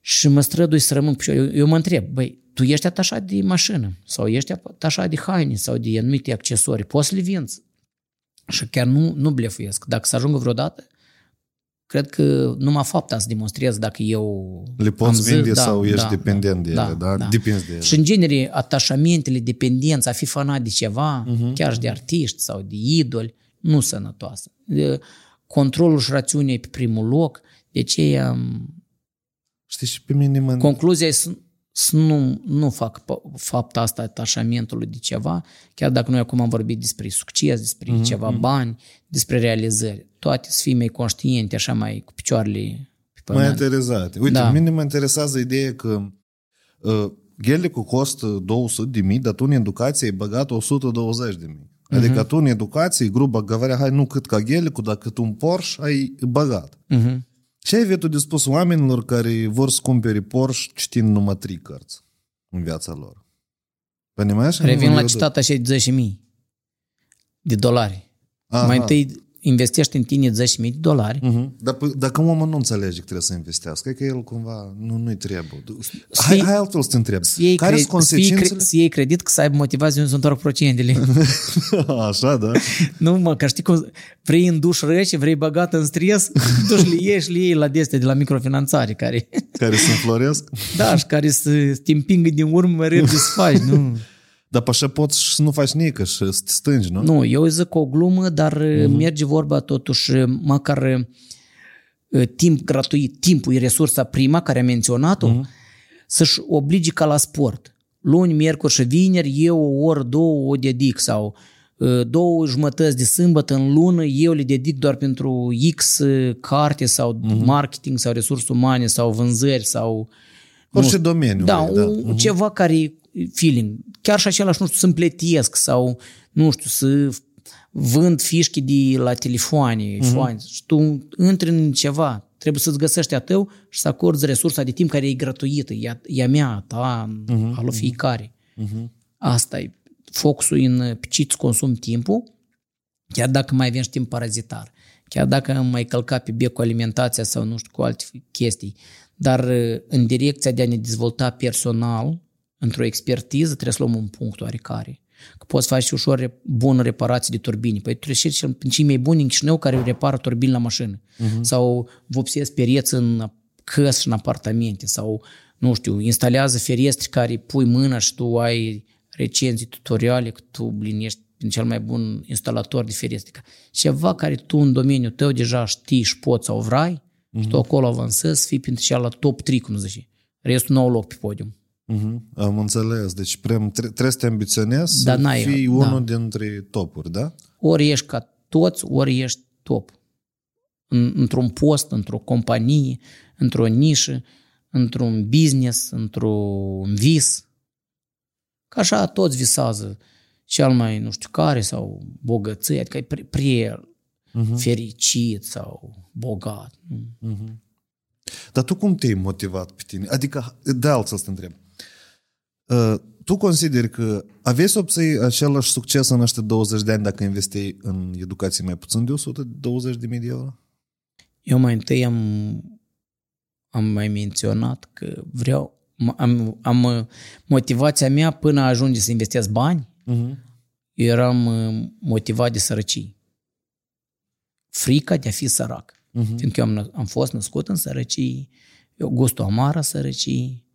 și mă strădui să rămân eu, eu mă întreb, băi, tu ești atașat de mașină sau ești atașat de haine sau de anumite accesorii, poți să le vinzi? Și chiar nu, nu blefuiesc. Dacă să ajungă vreodată, cred că numai fapta să demonstrez dacă eu le poți vinde da, sau ești da, dependent de da, ele, da? Da. Depinzi de ele. Și în genere, atașamentele, dependența, a fi fanat de ceva, uh-huh. chiar și de artiști sau de idoli, nu sănătoasă. Controlul și rațiunea e pe primul loc, de aceea... Știi și pe mine mă... Concluzia e să, să nu, nu fac fapta asta atașamentului de ceva, chiar dacă noi acum am vorbit despre succes, despre uh-huh. ceva bani, despre realizări. Toate să fii mai conștiente, așa mai cu picioarele pe pământ. Mai interesate. Uite, da. Mine mă interesează ideea că uh, Ghelicul costă două sute de mii, dar tu în educație ai băgat o sută douăzeci de mii. Adică uh-huh. tu în educație, gruba găvărea, hai nu cât ca Ghelicul, dar cât un Porsche ai băgat. Uh-huh. Ce ai vietul de spus oamenilor care vor să cumpere Porsche citind numai trei cărți în viața lor? Revin la citat așa de zece mii de dolari. Aha. Mai întâi investești în tine zece mii de dolari. Uh-huh. Dar, dar cum omul nu înțelege că trebuie să investească? E că el cumva nu, nu-i trebuie. Hai, hai altfel să te întreb. Care sunt consecințele? Să iei credit că să aibă motivație unde să întorc procentele. Așa, da? Nu, mă, că știi cum vrei în duș rece, vrei băgat în stres, duș le iei și le iei la deste de la microfinanțare. Care care se înfloresc? Da, și care se te împingă din urmă, râde să faci, nu... Dar pe așa poți și nu faci nică și să te stângi, nu? Nu, eu zic o glumă, dar uh-huh. merge vorba totuși, măcar timp gratuit, timpul e resursa prima care am menționat-o, uh-huh. să-și oblige ca la sport. Luni, miercuri și vineri, eu o oră, două o dedic sau două jumătăți de sâmbătă în lună, eu le dedic doar pentru X carte sau uh-huh. marketing sau resurse umane sau vânzări sau... Orice nu, domeniu. Da, mai, da. Uh-huh. Ceva care... feeling. Chiar și același, nu știu, să împletiesc sau, nu știu, să vând fișchi de la telefoane. Uh-huh. Și tu intri în ceva. Trebuie să-ți găsești a tău și să acorzi resursa de timp care e gratuită. E, e a mea, a ta, uh-huh. a lui fiecare. Uh-huh. Asta e focusul în pe ce-ți consumi timpul, chiar dacă mai avem și timp parazitar. Chiar dacă am mai călcat pe bec cu alimentația sau, nu știu, cu alte chestii. Dar în direcția de a ne dezvolta personal, într-o expertiză trebuie să luăm un punct oarecare. Că poți face și ușor bună reparație de turbini. Păi trebuie și cei mai buni în Chișinău care repară turbini la mașină. Uh-huh. Sau vopsesc pereți în căs și în apartamente. Sau, nu știu, instalează ferești care pui mâna și tu ai recenzii, tutoriale, că tu blinești prin cel mai bun instalator de ferești. Ceva care tu în domeniul tău deja știi și poți sau vrei, uh-huh. și tu acolo avansezi, fii printre cea la top trei, cum zici. Restul nu au loc pe podium. Uhum, am înțeles, deci prem, trebuie să te ambiționezi da, să fii unul da. dintre topuri, da? Ori ești ca toți, ori ești top. Într-un post, într-o companie, într-o nișă, într-un business, într-un vis. Că așa toți visează cel mai nu știu care sau bogăție, adică e prea fericit sau bogat. Uhum. Dar tu cum te-ai motivat pe tine? Adică, de altfel să te întreb. Tu consideri că aveai să obții același succes în ăștia douăzeci de ani dacă investeai în educație mai puțin de o sută douăzeci de mii de euro? Eu mai întâi am, am mai menționat că vreau, am, am motivația mea până ajunge să investesc bani, uh-huh. eram motivat de sărăcie. Frica de a fi sărac. Uh-huh. Fiindcă eu am, am fost născut în sărăcie, eu gustul amar a sărăciei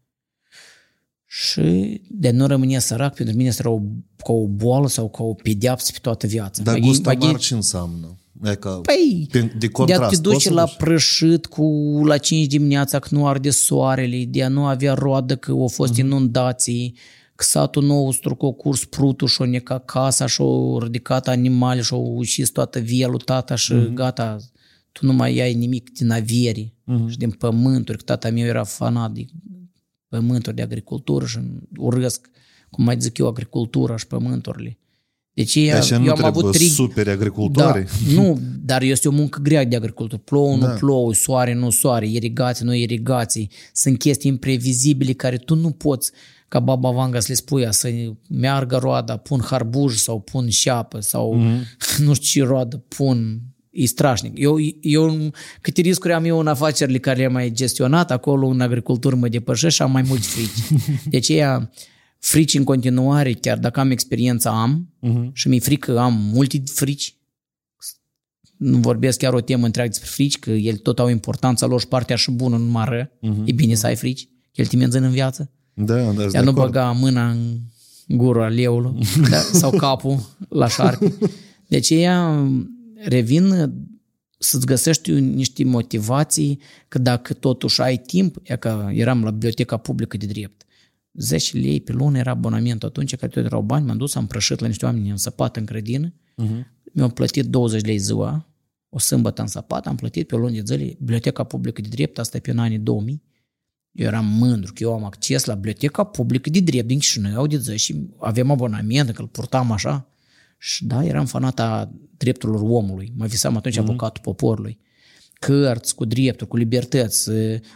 și de nu rămâne sărac, pentru mine era o, ca o boală sau ca o pedeapsă pe toată viața. Dar gustul amar ce înseamnă? E ca, păi, de, contrast, de a te duce la prășit cu la cinci dimineața că nu arde soarele, de a nu avea roadă că au fost uh-huh. inundații, că satul nostru că a curs prutul și a necat casa și a ridicat animale și a ucis toată vielul tata și uh-huh. gata... Tu nu mai ai nimic din averi uh-huh. și din pământuri, că tata meu era fanat de pământuri de agricultură și urăsc, cum mai zic eu, agricultura și pământurile. Deci ea, Așa eu nu am avut tri... super agricultori. Da, nu, dar este o muncă grea de agricultură. Plouă, da. nu plouă, soare, nu soare, irigații, nu irigații. Sunt chestii imprevizibile care tu nu poți, ca baba Vanga să le spui, să meargă roada, pun harbuj sau pun șapă sau uh-huh. nu știu ce roadă, pun... E strașnic. Eu, eu, câte riscuri am eu în afacerile care le-am mai gestionat, acolo în agricultură mă depășesc și am mai mulți frici. De aceea, frici în continuare, chiar dacă am experiența, am uh-huh. și mi-e frică, am multe frici. Nu vorbesc chiar o temă întreagă despre frici, că ele tot au importanța lor și partea și bună, nu mă ră. Uh-huh. E bine să ai frici, că el te mențin în viață. Da, da, ea nu băga mâna în gura leului da, sau capul la șarpe. De aceea... Revin să-ți găsești niște motivații că dacă totuși ai timp, e că eram la biblioteca publică de drept, zece lei pe lună era abonamentul atunci, că tot erau bani, m-am dus, am prășit la niște oameni, am săpat în grădină, uh-huh. mi-au plătit douăzeci lei ziua, o sâmbătă am săpat, am plătit pe o lună de zile, biblioteca publică de drept, asta e pe în anii două mii, eu eram mândru că eu am acces la biblioteca publică de drept din Chișinău de zi și aveam abonament, că îl purtam așa. Și da, eram fanata drepturilor omului. Mă visam atunci mm-hmm. avocatul poporului. Cărți cu drepturi, cu libertăți,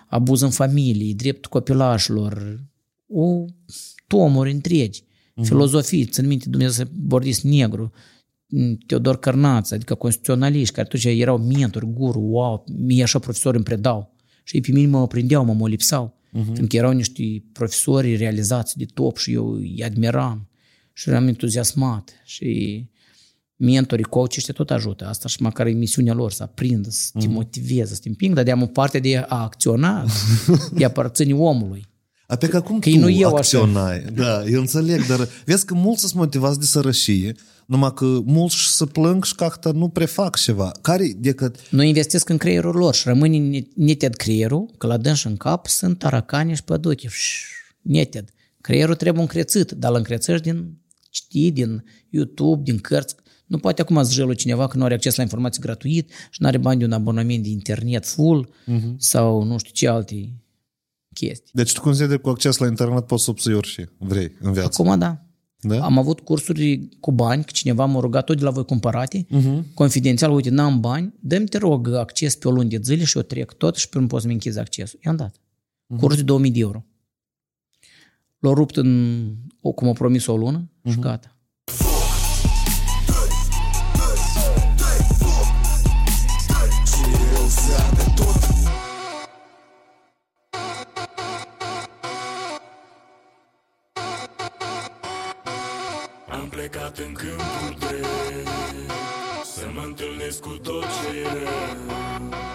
abuz în familie, dreptul copilașilor, o tomuri întregi, mm-hmm. filozofii, țin minte, Dumnezeu să bordiți negru, Teodor Cărnaț, adică constituționaliști, care atunci erau mentori, guru, wow, mie așa profesori îmi predau. Și pe mine mă prindeau, mă, mă lipsau. Uh-huh. Pentru că erau niște profesori realizați de top și eu îi admiram. Și eram entuziasmat. Și mentorii, coachii ăștia tot ajută. Asta și măcar e misiunea lor, să aprindă, să uh-huh. te motiveze, să te împing, dar de-am o parte de a acționa, de a aparține omului. A pe că acum că tu nu acționai. Așa. Da, eu înțeleg, dar vezi că mulți sunt motivați de sărășie, numai că mulți se plâng și că asta nu prefac ceva. Care decât... Nu investesc în creierul lor și rămâne neted creierul, că la dânș în cap sunt taracani și păduchi. Neted. Creierul trebuie încrețit, dar îl încrețești din știi, din YouTube, din cărți. Nu poate acum să jălui cineva că nu are acces la informații gratuit și nu are bani de un abonament de internet full uh-huh. sau nu știu ce alte... chestii. Deci tu consideri că cu acces la internet poți să obții orice vrei în viață? Acum da. da. Am avut cursuri cu bani, că cineva m-a rugat tot de la voi cumpărate, uh-huh. confidențial, uite, n-am bani, dă-mi te rog acces pe o lună de zile și o trec tot și până poți să-mi închizi accesul. I-am dat. Uh-huh. Curs de două mii de euro. L-a rupt în, cum a promis, o lună uh-huh. și gata. În câmpul drept, să mă întâlnesc cu tot ce e rău.